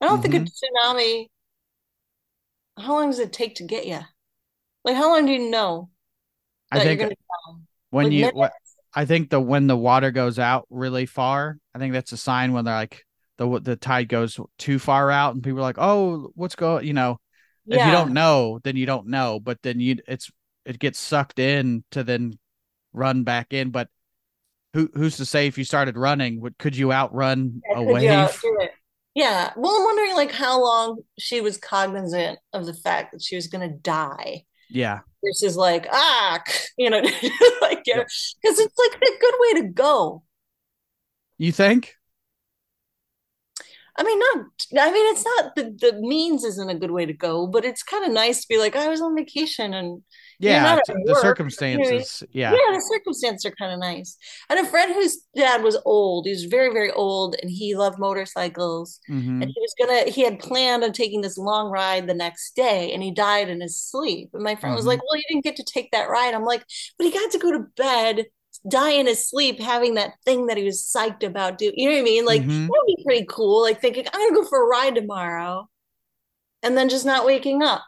I don't think a tsunami, how long does it take to get you? Like, how long do you know that I think you're gonna die? When like, I think when the water goes out really far, I think that's a sign when they're like the tide goes too far out and people are like, oh, what's going, you know, if you don't know, then you don't know, but then it gets sucked in to then run back in. But who's to say if you started running, could you outrun a wave? Well, I'm wondering like how long she was cognizant of the fact that she was going to die. Yeah. Versus like, you know, like, because it's like a good way to go. You think? I mean, it's not the means isn't a good way to go, but it's kind of nice to be like, I was on vacation and the circumstances. Yeah. Yeah. The circumstances are kind of nice. I had a friend whose dad was old. He was very, very old and he loved motorcycles. Mm-hmm. And he had planned on taking this long ride the next day and he died in his sleep. And my friend was like, well, you didn't get to take that ride. I'm like, but he got to go to bed, die in his sleep, having that thing that he was psyched about doing. You know what I mean? Like, that would be pretty cool. Like thinking, I'm going to go for a ride tomorrow and then just not waking up.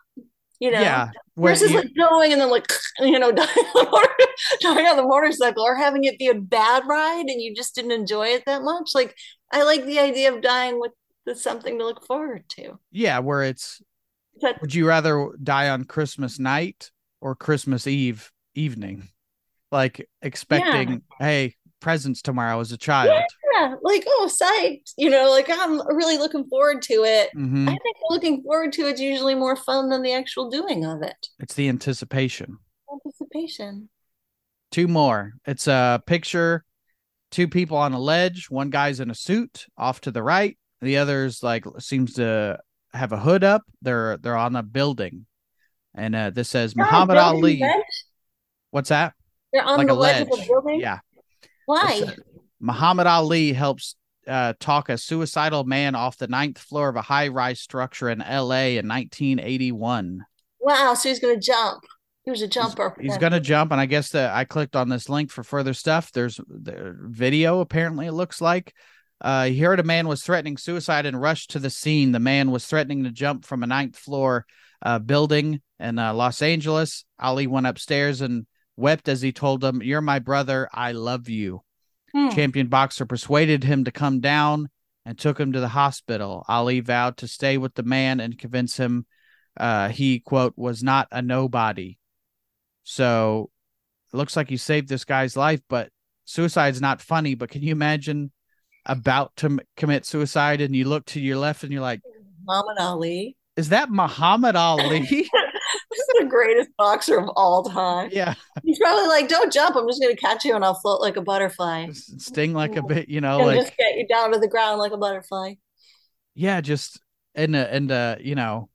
You know, versus like going and then like, you know, dying on the motorcycle or having it be a bad ride and you just didn't enjoy it that much. Like, I like the idea of dying with something to look forward to. Yeah, where would you rather die on Christmas night or Christmas Eve evening? Like expecting, hey, presents tomorrow as a child. Yeah, like, oh, psyched. You know, like, I'm really looking forward to it. Mm-hmm. I think looking forward to it's usually more fun than the actual doing of it. It's the anticipation. Two more. It's a picture, two people on a ledge. One guy's in a suit off to the right. The other's like seems to have a hood up. They're on a building. And this says Muhammad Ali. What's that? They're on like the ledge of a building? Yeah. Why? Muhammad Ali helps talk a suicidal man off the 9th floor of a high-rise structure in L.A. in 1981. Wow, so he's going to jump. He was a jumper. He's going to jump, and I guess that I clicked on this link for further stuff. There's the video, apparently, it looks like. He heard a man was threatening suicide and rushed to the scene. The man was threatening to jump from a 9th floor building in Los Angeles. Ali went upstairs and wept as he told him, "You're my brother. I love you." Champion boxer persuaded him to come down and took him to the hospital. Ali vowed to stay with the man and convince him he, quote, was not a nobody. So it looks like he saved this guy's life, but suicide's not funny. But can you imagine about to commit suicide and you look to your left and you're like, Muhammad Ali? Is that Muhammad Ali? This is the greatest boxer of all time. Yeah. He's probably like, don't jump. I'm just going to catch you and I'll float like a butterfly. Sting like a bit, you know, and like just get you down to the ground like a butterfly. Yeah. Just and you know,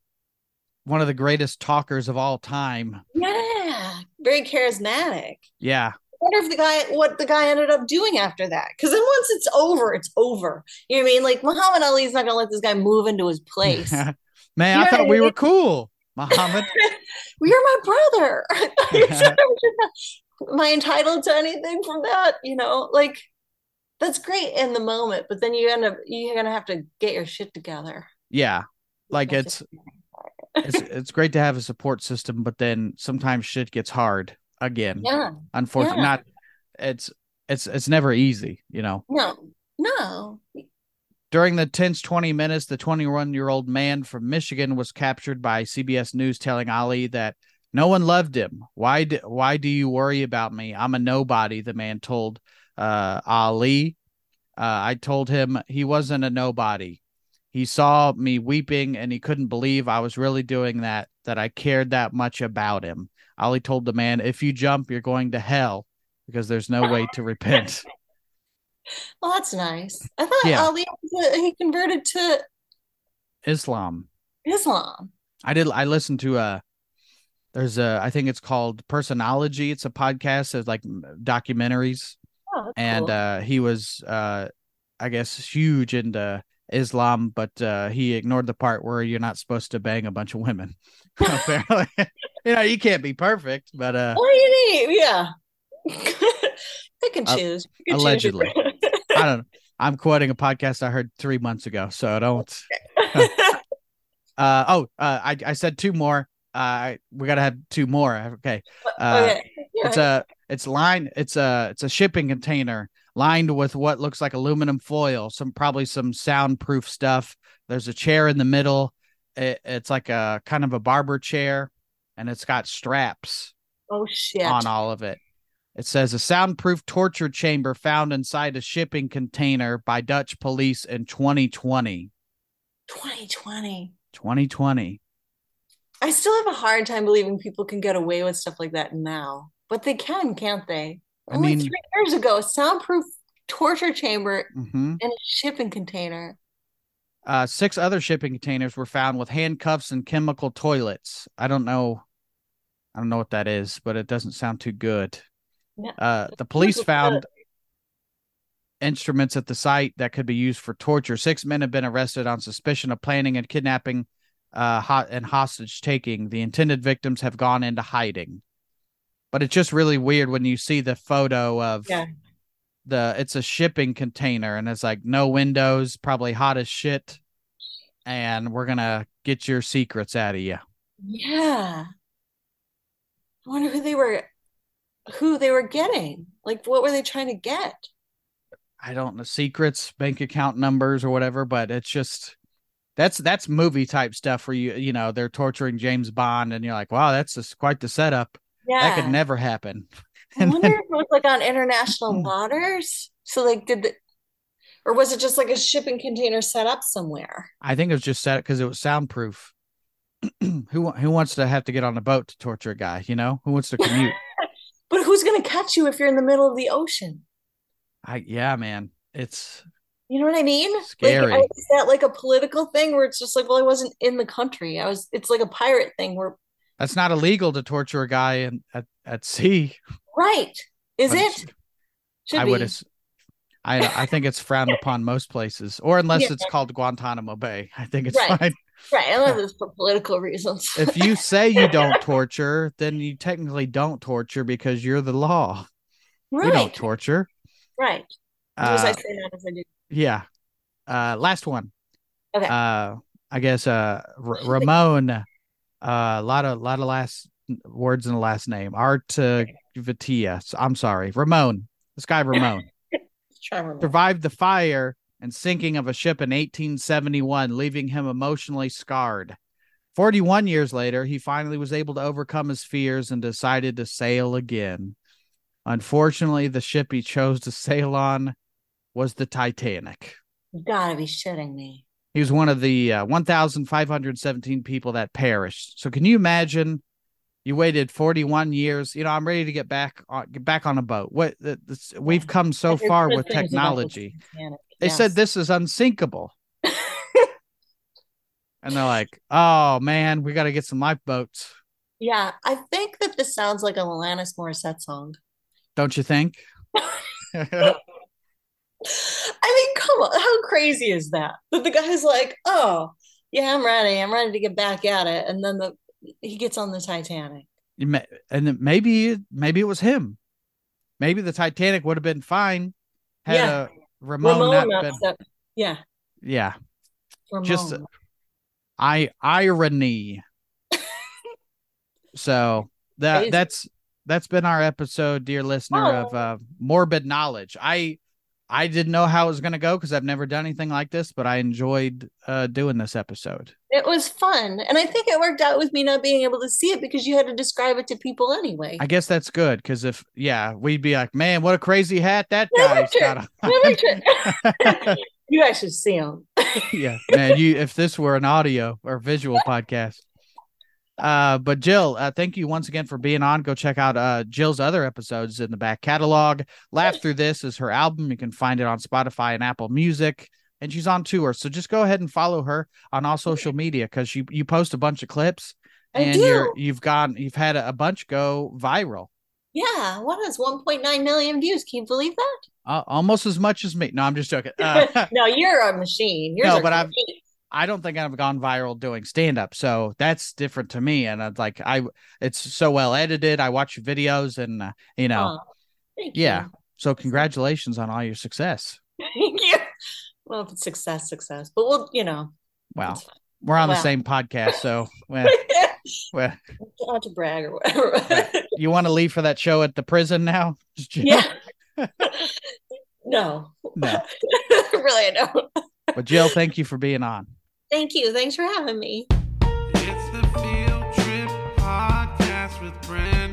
one of the greatest talkers of all time. Yeah. Very charismatic. Yeah. I wonder if what the guy ended up doing after that. Because then once it's over, it's over. You know what I mean? Like Muhammad Ali's not going to let this guy move into his place. Man, I thought we were cool. Muhammad, you're my brother. Am I entitled to anything from that? You know, like that's great in the moment, but then you're gonna have to get your shit together. Yeah, like it's great to have a support system, but then sometimes shit gets hard again. Yeah, unfortunately, not. It's never easy, you know. No. During the tense 20 minutes, the 21-year-old man from Michigan was captured by CBS News telling Ali that no one loved him. Why do you worry about me? I'm a nobody, the man told Ali. I told him he wasn't a nobody. He saw me weeping and he couldn't believe I was really doing that I cared that much about him. Ali told the man, if you jump, you're going to hell because there's no way to repent. Well, that's nice. I thought Ali he converted to Islam. I listened to I think it's called Personology. It's a podcast of like documentaries. Oh, and cool. He was I guess huge into Islam, but he ignored the part where you're not supposed to bang a bunch of women. Apparently, you know, you can't be perfect, but what do you need? Yeah. They can choose. Allegedly. I don't know. I'm quoting a podcast I heard 3 months ago, so I don't. I said two more. We gotta have two more. Okay. Okay. Yeah. It's a shipping container lined with what looks like aluminum foil, probably some soundproof stuff. There's a chair in the middle. It's like a kind of a barber chair, and it's got straps. Oh shit! On all of it. It says a soundproof torture chamber found inside a shipping container by Dutch police in 2020. I still have a hard time believing people can get away with stuff like that now, but they can, can't they? Only 3 years ago, a soundproof torture chamber and a shipping container. 6 other shipping containers were found with handcuffs and chemical toilets. I don't know what that is, but it doesn't sound too good. No. The police found instruments at the site that could be used for torture. 6 men have been arrested on suspicion of planning and kidnapping and hostage taking. The intended victims have gone into hiding. But it's just really weird when you see the photo of it's a shipping container and it's like no windows, probably hot as shit. And we're going to get your secrets out of you. Yeah. I wonder who they were getting. Like, what were they trying to get? I don't know, secrets, bank account numbers or whatever, but it's just, that's movie type stuff where you know, they're torturing James Bond and you're like, wow, that's just quite the setup. Yeah. That could never happen. I wonder if it was like on international waters. So like, or was it just like a shipping container set up somewhere? I think it was just set up because it was soundproof. Who wants to have to get on a boat to torture a guy? You know, who wants to commute? But who's going to catch you if you're in the middle of the ocean? Yeah, man, it's, you know what I mean? Scary. Like, is that like a political thing where it's just like, well, I wasn't in the country. It's like a pirate thing where. That's not illegal to torture a guy at sea. Right. Is but it? Should I be. I think it's frowned upon most places, or unless it's called Guantanamo Bay. I think it's fine. Right. I love this for political reasons. If you say you don't torture, then you technically don't torture because you're the law. Right. You don't torture. Right. As I say that as I do. Yeah. Last one. Okay. I guess Ramon. A lot of last words in the last name. Artivitas. I'm sorry, Ramon. This guy Ramon survived the fire and sinking of a ship in 1871, leaving him emotionally scarred. 41 years later, he finally was able to overcome his fears and decided to sail again. Unfortunately, the ship he chose to sail on was the Titanic. You gotta be shitting me. He was one of the 1,517 people that perished. So can you imagine you waited 41 years? You know, I'm ready to get back on a boat. What we've come so far with technology. They said this is unsinkable. And they're like, oh, man, we got to get some lifeboats. Yeah, I think that this sounds like a Alanis Morissette song. Don't you think? I mean, come on, how crazy is that? That the guy's like, oh, yeah, I'm ready to get back at it. And then he gets on the Titanic. And maybe it was him. Maybe the Titanic would have been fine had Ramon not been. Yeah. Yeah. Ramon. Just irony. So that's been our episode, dear listener, of Morbid Knowledge. I didn't know how it was going to go because I've never done anything like this, but I enjoyed doing this episode. It was fun. And I think it worked out with me not being able to see it because you had to describe it to people anyway. I guess that's good because we'd be like, man, what a crazy hat that guy's got on. You guys should see him. Yeah, man, if this were an audio or visual podcast. But Jill, thank you once again for being on. Go check out Jill's other episodes in the back catalog. Laugh Through This is her album. You can find it on Spotify and Apple Music, and she's on tour. So just go ahead and follow her on all social media because you post a bunch of clips and you've had a bunch go viral. Yeah. What is 1.9 million views? Can you believe that? Almost as much as me. No, I'm just joking. No, you're a machine. I don't think I've gone viral doing stand-up, so that's different to me. And it's so well edited. I watch videos, and you. So congratulations on all your success. Thank you. Well, if it's success, but we're on the same podcast, so well, not to brag or whatever. You want to leave for that show at the prison now? Yeah. No. Really, I don't. But Jill, thank you for being on. Thank you. Thanks for having me. It's the Field Trip Podcast with Brent.